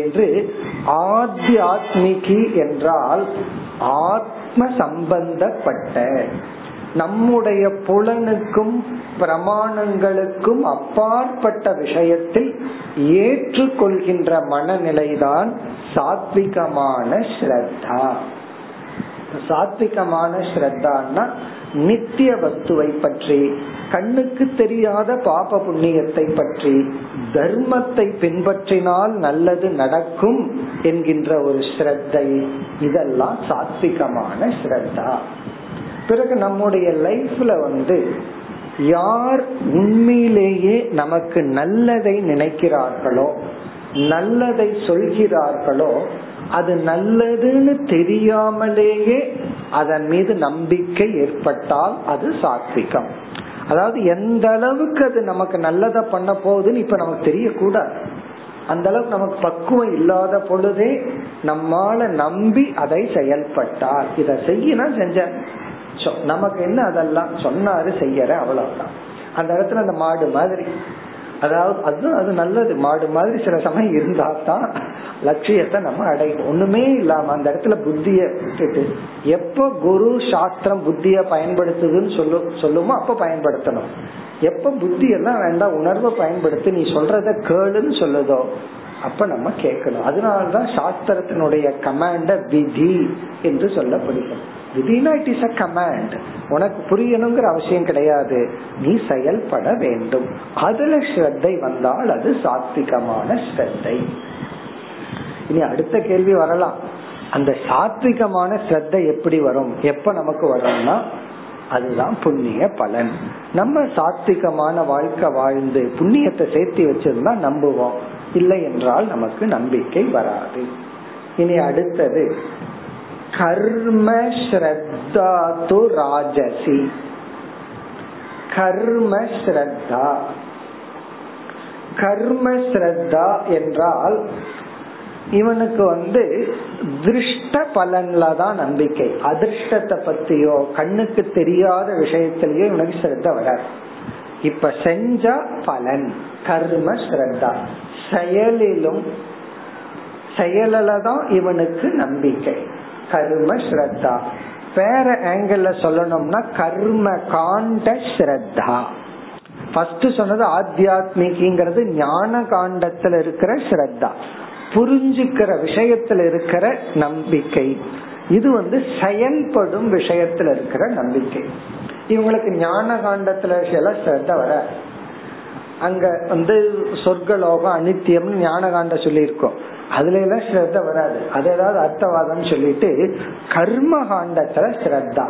என்று. ஆத்யாத்மிகி என்றால் ஆத்ம சம்பந்தப்பட்ட, நம்முடைய புலனுக்கும் பிரமாணங்களுக்கும் அப்பாற்பட்ட விஷயத்தில் ஏற்றுக்கொள்கின்ற மனநிலைதான் சாத்விகமான ஸ்ரத்தா. சாத்விகமான ஸ்ரத்தான்னா நித்திய வஸ்துவை பற்றி, கண்ணுக்கு தெரியாத பாப புண்ணியத்தை பற்றி, தர்மத்தை பின்பற்றினால் நல்லது நடக்கும் என்கின்ற ஒரு ஸ்ரத்தை, இதெல்லாம் சாத்விகமான ஸ்ரத்தா. பிறகு நம்முடைய லைஃப்ல யார் உண்மையிலேயே நமக்கு நல்லதை நினைக்கிறார்களோ, நல்லதை சொல்கிறார்களோ, அது நல்லதுன்னு தெரியாமலேயே அதன் மீது நம்பிக்கை ஏற்பட்டால் அது சாத்விகம். அதாவது எந்த அளவுக்கு அது நமக்கு நல்லதை பண்ண போகுதுன்னு இப்ப நமக்கு தெரியக்கூடாது, அந்த அளவுக்கு நமக்கு பக்குவம் இல்லாத பொழுதே நம்மால நம்பி அதை செயல்பட்டால், இதை செய்யினா செஞ்ச நமக்கு என்ன, அதெல்லாம் சொன்னாரு செய்யற அவ்வளவுதான். அந்த இடத்துல அந்த மாடு மாதிரி, அதாவது அது அது நல்லது, மாடு மாதிரி சில சமயம் இருந்தா தான் லட்சியத்தை நம்ம அடையும். ஒண்ணுமே இல்லாம அந்த இடத்துல புத்திய விட்டுட்டு, எப்ப குரு சாஸ்திரம் புத்திய பயன்படுத்துதுன்னு சொல்லுமோ அப்ப பயன்படுத்தணும். எப்ப புத்தி எல்லாம் வேண்டாம், உணர்வை பயன்படுத்தி நீ சொல்றத கேளுன்னு சொல்லுதோ அப்ப நம்ம கேட்கணும். அதனாலதான் சாஸ்திரத்தினுடைய கமாண்ட விதி என்று சொல்லப்படுகிறது. விதினா இட் இஸ் அ கமாண்ட், உனக்கு புரியணுங்கிற அவசியம் கிடையாது, நீ செயல்பட வேண்டும். அதுல ஸ்ரத்தை வந்தால் அது சாத்விகமான ஸ்ரத்தை. இனி அடுத்த கேள்வி வரலாம், அந்த சாத்விகமான ஸ்ரத்தை எப்படி வரும், எப்ப நமக்கு வரும்னா அதுதான் புண்ணிய பலன். நம்ம சாத்விகமான வாழ்க்கை வாழ்ந்து புண்ணியத்தை சேர்த்து வச்சிருந்தா நம்புவோம், இல்லை என்றால் நமக்கு நம்பிக்கை வராது. இனி அடுத்தது கர்ம ஸ்ரத்தா து ராஜசி. கர்ம ஸ்ரத்தா, கர்ம ஸ்ரத்தா என்றால் இவனுக்கு திருஷ்ட பலன்ல தான் நம்பிக்கை, அதிர்ஷ்டத்தை பத்தியோ கண்ணுக்கு தெரியாத விஷயத்திலயோ இவனுக்கு ஸ்ரத்தா வராது. இப்ப செஞ்ச பலன் கர்ம ஸ்ரத்தா, செயலிலும் செயலதான் இவனுக்கு நம்பிக்கை, கர்ம ஸ்ரத்தா. வேற ஆங்கிள் சொல்லணும்னா கர்ம காண்ட ஸ்ரத்தா. ஃபர்ஸ்ட் சொன்னது ஆத்யாத்மிகங்கிறது ஞான காண்டத்துல இருக்கிற ஸ்ரத்தா, புரிஞ்சுக்கிற விஷயத்துல இருக்கிற நம்பிக்கை. இது செயல்படும் விஷயத்துல இருக்கிற நம்பிக்கை. இவங்களுக்கு ஞான காண்டத்துல எல்லாம் ஸ்ரத்தா வர, அங்க சொர்க்கலோகம் அனித்தியம்னு ஞான காண்ட சொல்லி இருக்கோம், அதுல எல்லாம் ஸ்ரத்த வராது, அது ஏதாவது அர்த்தவாதம் சொல்லிட்டு கர்ம காண்டத்துல ஸ்ரத்தா,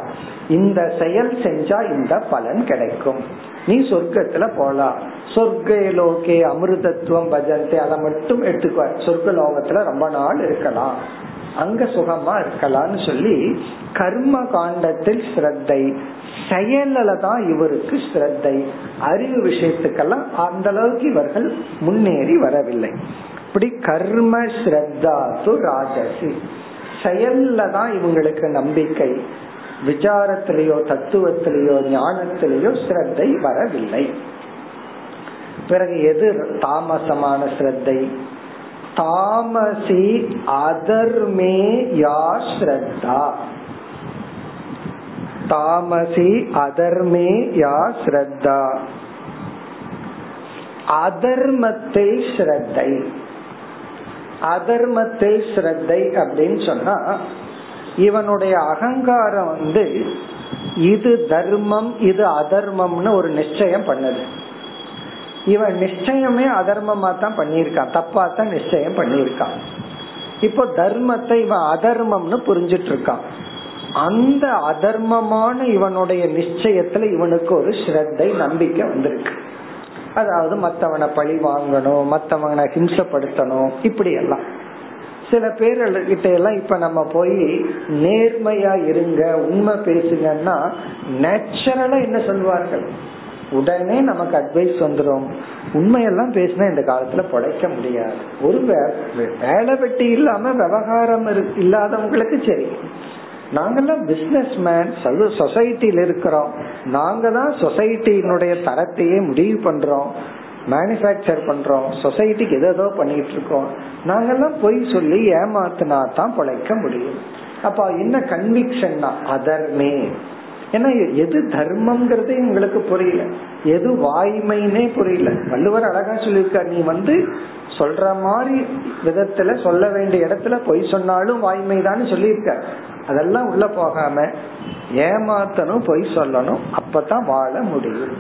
இந்த செயல் செஞ்சா இந்த பலன் கிடைக்கும், நீ சொர்க்கத்துல போலாம், சொர்க்கலோகே அமிர்தத்துவம் பஜந்தே, அதை மட்டும் எடுத்துக்குவார், சொர்க்கலோகத்துல ரொம்ப நாள் இருக்கலாம், அங்க சுகமா இருக்கலாம்னு சொல்லி கர்ம காண்டத்தில் ஸ்ரத்தை, செயல தான் இவருக்கு ஸ்ரத்தை. அறிவு விஷயத்துக்கெல்லாம் அந்த அளவுக்கு இவர்கள் முன்னேறி வரவில்லை. இப்படி கர்ம ஸ்ரத்தா து ராஜசி, செயல்ல தான் இவங்களுக்கு நம்பிக்கை, விசாரத்திலேயோ தத்துவத்திலேயோ ஞானத்திலேயோ ஸ்ரத்தை வரவில்லை. பிறகு எது தாமசமான ஸ்ரத்தை? தாமசி அதர்மே யா ஸ்ரத்தா, தாமசி அதர்மே யா ஸ்ரத்தா, அதர்மத்தில் ஸ்ரத்தை. அதர்மத்தில் ஸ்ரத்தை அப்படின்னு சொன்னா இவனுடைய அகங்காரம் இது தர்மம் இது அதர்மம்னு ஒரு நிச்சயம் பண்ணது. இவன் நிச்சயமே அதர்மமா தான் பண்ணியிருக்கான், தப்பா தான் நிச்சயம் பண்ணியிருக்கான். இப்போ தர்மத்தை இவன் அதர்மம்னு புரிஞ்சிட்டு இருக்கான். அந்த அதர்மமான இவனுடைய நிச்சயத்துல இவனுக்கு ஒரு ஸ்ரத்தை நம்பிக்கை வந்திருக்கு. அதாவது மத்தவனை பழி வாங்கணும், மத்தவனை ஹிம்சப்படுத்தணும், இப்படி எல்லாம். சில பேர் கிட்ட எல்லாம் இப்ப நம்ம போய் நேர்மையா இருங்க, உண்மை பேசுங்கன்னா நேச்சுரலா என்ன சொல்வார்கள்? உடனே நமக்கு அட்வைஸ் வந்துடும், உண்மையெல்லாம் பேசினா இந்த காலத்துல பொழைக்க முடியாது. ஒரு வேலை வெட்டி இல்லாம விவகாரம் இல்லாதவங்களுக்கு சரி, நாங்கெல்லாம் பிசினஸ் மேன், சொசைட்டில இருக்கிறோம், நாங்க தான் சொசைட்டியினுடைய தரத்தையே முடிவு பண்றோம், மேனுபேக்சர் பண்றோம், சொசைட்டிக்கு ஏதோ பண்ணிட்டு இருக்கோம், நாங்கெல்லாம் பொய் சொல்லி ஏமாத்தினா தான் பொழைக்க முடியும். அப்ப என்ன கன்விக்ஷன்? அதர்மே. ஏன்னா எது தர்மம்ங்கிறதே உங்களுக்கு புரியல, எது வாய்மைன்னே புரியல. வள்ளுவர் அழகா சொல்லியிருக்கார், நீ சொல்ற மாதிரி விதத்துல சொல்ல வேண்டிய இடத்துல பொய் சொன்னாலும் வாய்மைதான்னு சொல்லியிருக்கார். அதெல்லாம் உள்ள போகாம ஏமாத்தனும் பொய் சொல்லணும், அப்பதான் வாழ முடியும்.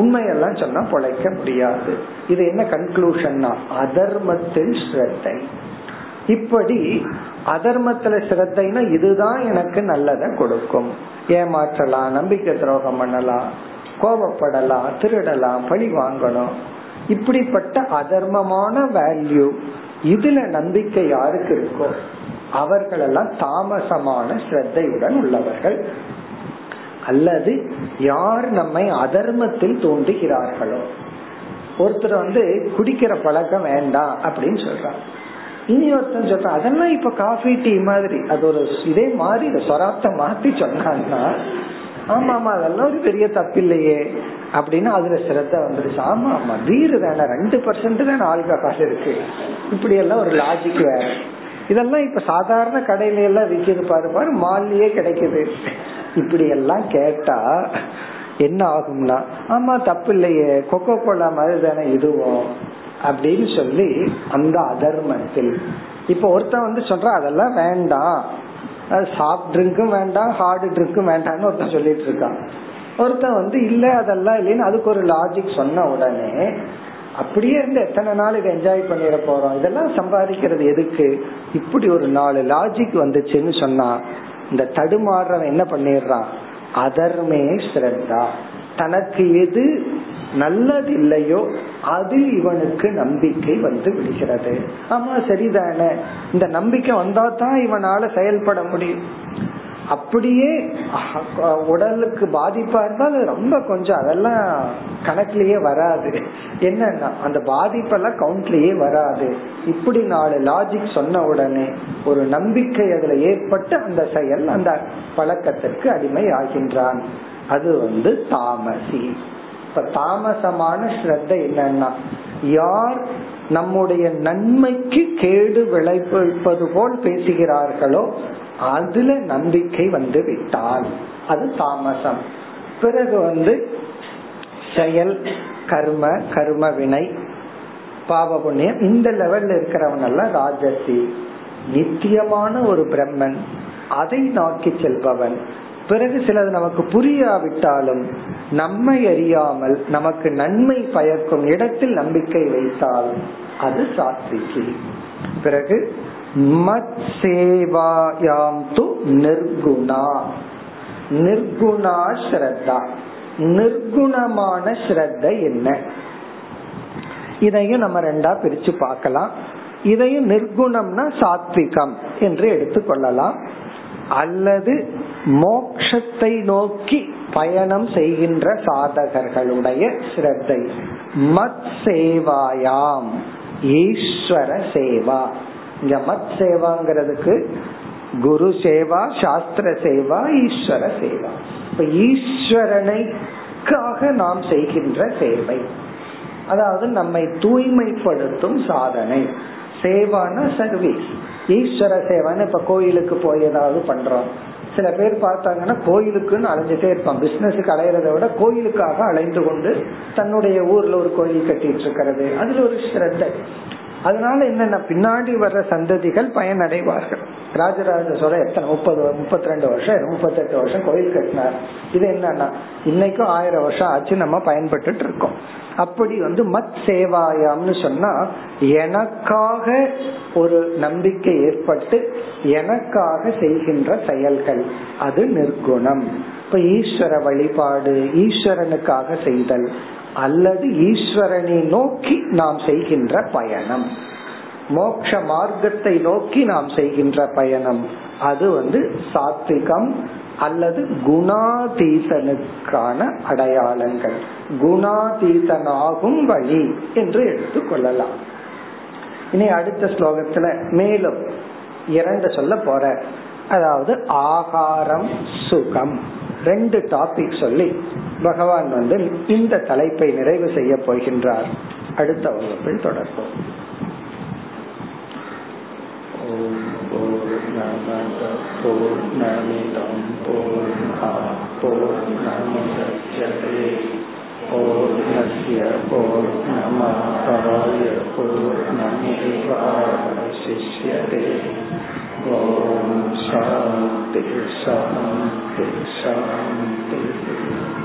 உண்மையெல்லாம் சொன்னா பொழைக்க முடியாது. இது என்ன கன்க்ளூஷன்னா அதர்மத்தில் ஸ்ரத்தை. இப்படி அதர்மத்துல ஸ்ரத்தைனா இதுதான் எனக்கு நல்லதை கொடுக்கும், ஏமாற்றலாம், நம்பிக்கை துரோகம் பண்ணலாம், கோபப்படலாம், திருடலாம், பழி வாங்கணும், இப்படிப்பட்ட அதர்மமான வேல்யூ இதுல நம்பிக்கை யாருக்கு இருக்கோ அவர்களெல்லாம் தாமசமான ஸ்ரத்தையுடன் உள்ளவர்கள். அல்லது யார் நம்மை அதர்மத்தில் தூண்டுகிறார்களோ, ஒருத்தர் குடிக்கிற பழக்கம் வேண்டாம் அப்படின்னு சொல்றான், இனி ஒருத்தன் சொல்றான் அதெல்லாம் இப்ப காஃபி டீ மாதிரி, அது ஒரு இதே மாதிரி சொராத்தை மாத்தி சொன்னான்னா ஆமா ஆமா அதெல்லாம் ஒரு பெரிய தப்பு இல்லையே அப்படின்னு அதுல ஸ்ரத்த வந்துருச்சு. ஆமா ஆமா வீடு தானே, 2% தான் ஆல்கஹால் இருக்கு, இப்படி எல்லாம் ஒரு லாஜிக் வேற. இதெல்லாம் இப்ப சாதாரண கடையில எல்லாம் விற்கிது, பாரு மால்லியே கிடைக்குது. இப்படி எல்லாம் கேட்டா என்ன ஆகும்னா ஆமா தப்பு இல்லையே, கொக்கோ கோலா மாதிரி தானே இதுவும் அப்படின்னு சொல்லி அந்த அதர்மத்தில். இப்ப ஒருத்தன் சொல்ற அதெல்லாம் வேண்டாம், சாஃப்ட் ட்ரிங்கும் வேண்டாம் ஹார்டு ட்ரிங்கும் வேண்டாம்னு ஒருத்தன் சொல்லிட்டு இருக்கான். ஒருத்தன் இல்ல அதெல்லாம் இல்லைன்னு அதுக்கு ஒரு லாஜிக் சொன்ன உடனே அப்படியே இருந்து எத்தனை நாள் இதை என்ஜாய் பண்ணிட போறோம், இதெல்லாம் சம்பாதிக்கிறது எதுக்கு, இப்படி ஒரு 4 லாஜிக் வந்துச்சுன்னு சொன்னா இந்த தடுமாறவன் என்ன பண்ணிடுறான்? அதர்மே ஸ்ரத்தா. தனக்கு எது நல்லது இல்லையோ அது இவனுக்கு நம்பிக்கை வந்து விடுகிறது. ஆமா சரிதானே, இந்த நம்பிக்கை வந்தா தான் இவனால செயல்பட முடியும். அப்படியே உடலுக்கு பாதிப்பா இருந்தால் ரொம்ப கொஞ்சம் அதெல்லாம் கணக்குலயே வராது. என்னன்னா அந்த பாதிப்பெல்லாம் கவுண்ட்லயே வராது. இப்படி 4 லாஜிக் சொன்ன உடனே ஒரு நம்பிக்கை அதுல ஏற்பட்டு அந்த செயல் அந்த பழக்கத்திற்கு அடிமை ஆகின்றான். அது தாமசி. இப்ப தாமசமான ஸ்ரத்தை என்னன்னா யார் நம்முடைய நன்மைக்கு கேடு விளைவிப்பது போல் பேசுகிறார்களோ அதுல நம்பிக்கை வந்து விட்டால் அது தாமசம். பிறகு செயல் கர்ம, கர்ம வினை, பாவ புண்ணியம், இந்த லெவல்ல இருக்கிறவன் எல்லாம் ராஜசி, நித்தியமான ஒரு பிரம்மன், அதை நோக்கி செல்பவன். பிறகு சிலது நமக்கு புரியாவிட்டாலும் நம்மை அறியாமல் நமக்கு நன்மை பயக்கும் இடத்தில் நம்பிக்கை வைத்தால் அது சாத்விகி. பிறகு மத்சேவாயாம் து நிர்குணா, நிர்குணா ஸ்ரத்தா. நிர்குணமான ஸ்ரத்தை என்ன? இதையும் நம்ம 2 பிரிச்சு பார்க்கலாம். இதையும் நிர்குணம்னா சாத்விகம் என்று எடுத்துக்கொள்ளலாம். அல்லது மோட்சத்தை நோக்கி பயணம் செய்கின்ற சாதகர்களுடைய ஸ்ரத்தை. மத் சேவாயாம் ஈஸ்வர சேவா. இங்க மத் சேவாங்கிறதுக்கு குரு சேவா, சாஸ்திர சேவா, ஈஸ்வர சேவா. இப்ப ஈஸ்வரனைக்காக நாம் செய்கின்ற சேவை, அதாவது நம்மை தூய்மைப்படுத்தும் சாதனை. சேவான சர்வீஸ், ஈஸ்வர சேவான்னு. இப்ப கோயிலுக்கு போய் ஏதாவது பண்றோம், சில பேர் பார்த்தாங்கன்னா கோயிலுக்குன்னு அலைஞ்சிட்டே இருப்பான். பிசினஸுக்கு அலையிறத விட கோயிலுக்காக அலைந்து கொண்டு தன்னுடைய ஊர்ல ஒரு கோயில் கட்டிட்டு இருக்கிறது, அதுல ஒரு ஸ்ரத்தை. அதனால என்னன்னா பின்னாடி வர்ற சந்ததிகள் பயனடைவார்கள். ராஜராஜ சோழ எத்தனை 32 வருஷம் 38 வருஷம் கோயில் கட்டினார். இது என்னன்னா இன்னைக்கும் 1000 வருஷம் ஆச்சு நம்ம பயன்பட்டு இருக்கோம். அப்படி வந்து மத் சேவாயாம்னு சொன்னா எனக்காக ஒரு நம்பிக்கை ஏற்பட்டு எனக்காக செய்கின்ற செயல்கள், அது நிர்குணம். இப்ப ஈஸ்வர வழிபாடு, ஈஸ்வரனுக்காக செய்தல் அல்லது ஈஸ்வரனை நோக்கி நாம் செய்கின்ற பயணம், மோட்ச மார்க்கத்தை நோக்கி நாம் செய்கின்ற பயணம், அது வந்து சாத்விகம் அல்லது குணாதீதனுக்கான அடையாளங்கள், குணாதீதனாகும் வழி என்று எடுத்துக் கொள்ளலாம். இனி அடுத்த ஸ்லோகத்துல மேலும் 2 சொல்ல போற, அதாவது ஆகாரம், சுகம், 2 டாபிக் சொல்லி பகவான் வந்து இந்த தலைப்பை நிறைவு செய்ய போகின்றார். அடுத்த வகுப்பில் தொடர்போம். ஓம் பூர்ணமத பூர்ணமிதம் பூர்ணாத் பூர்ணமுதச்யதே பூர்ணஸ்ய பூர்ணமாதாய பூர்ணமேவாவசிஷ்யதே. ஓம் சாந்தி சாந்தி சாந்தி.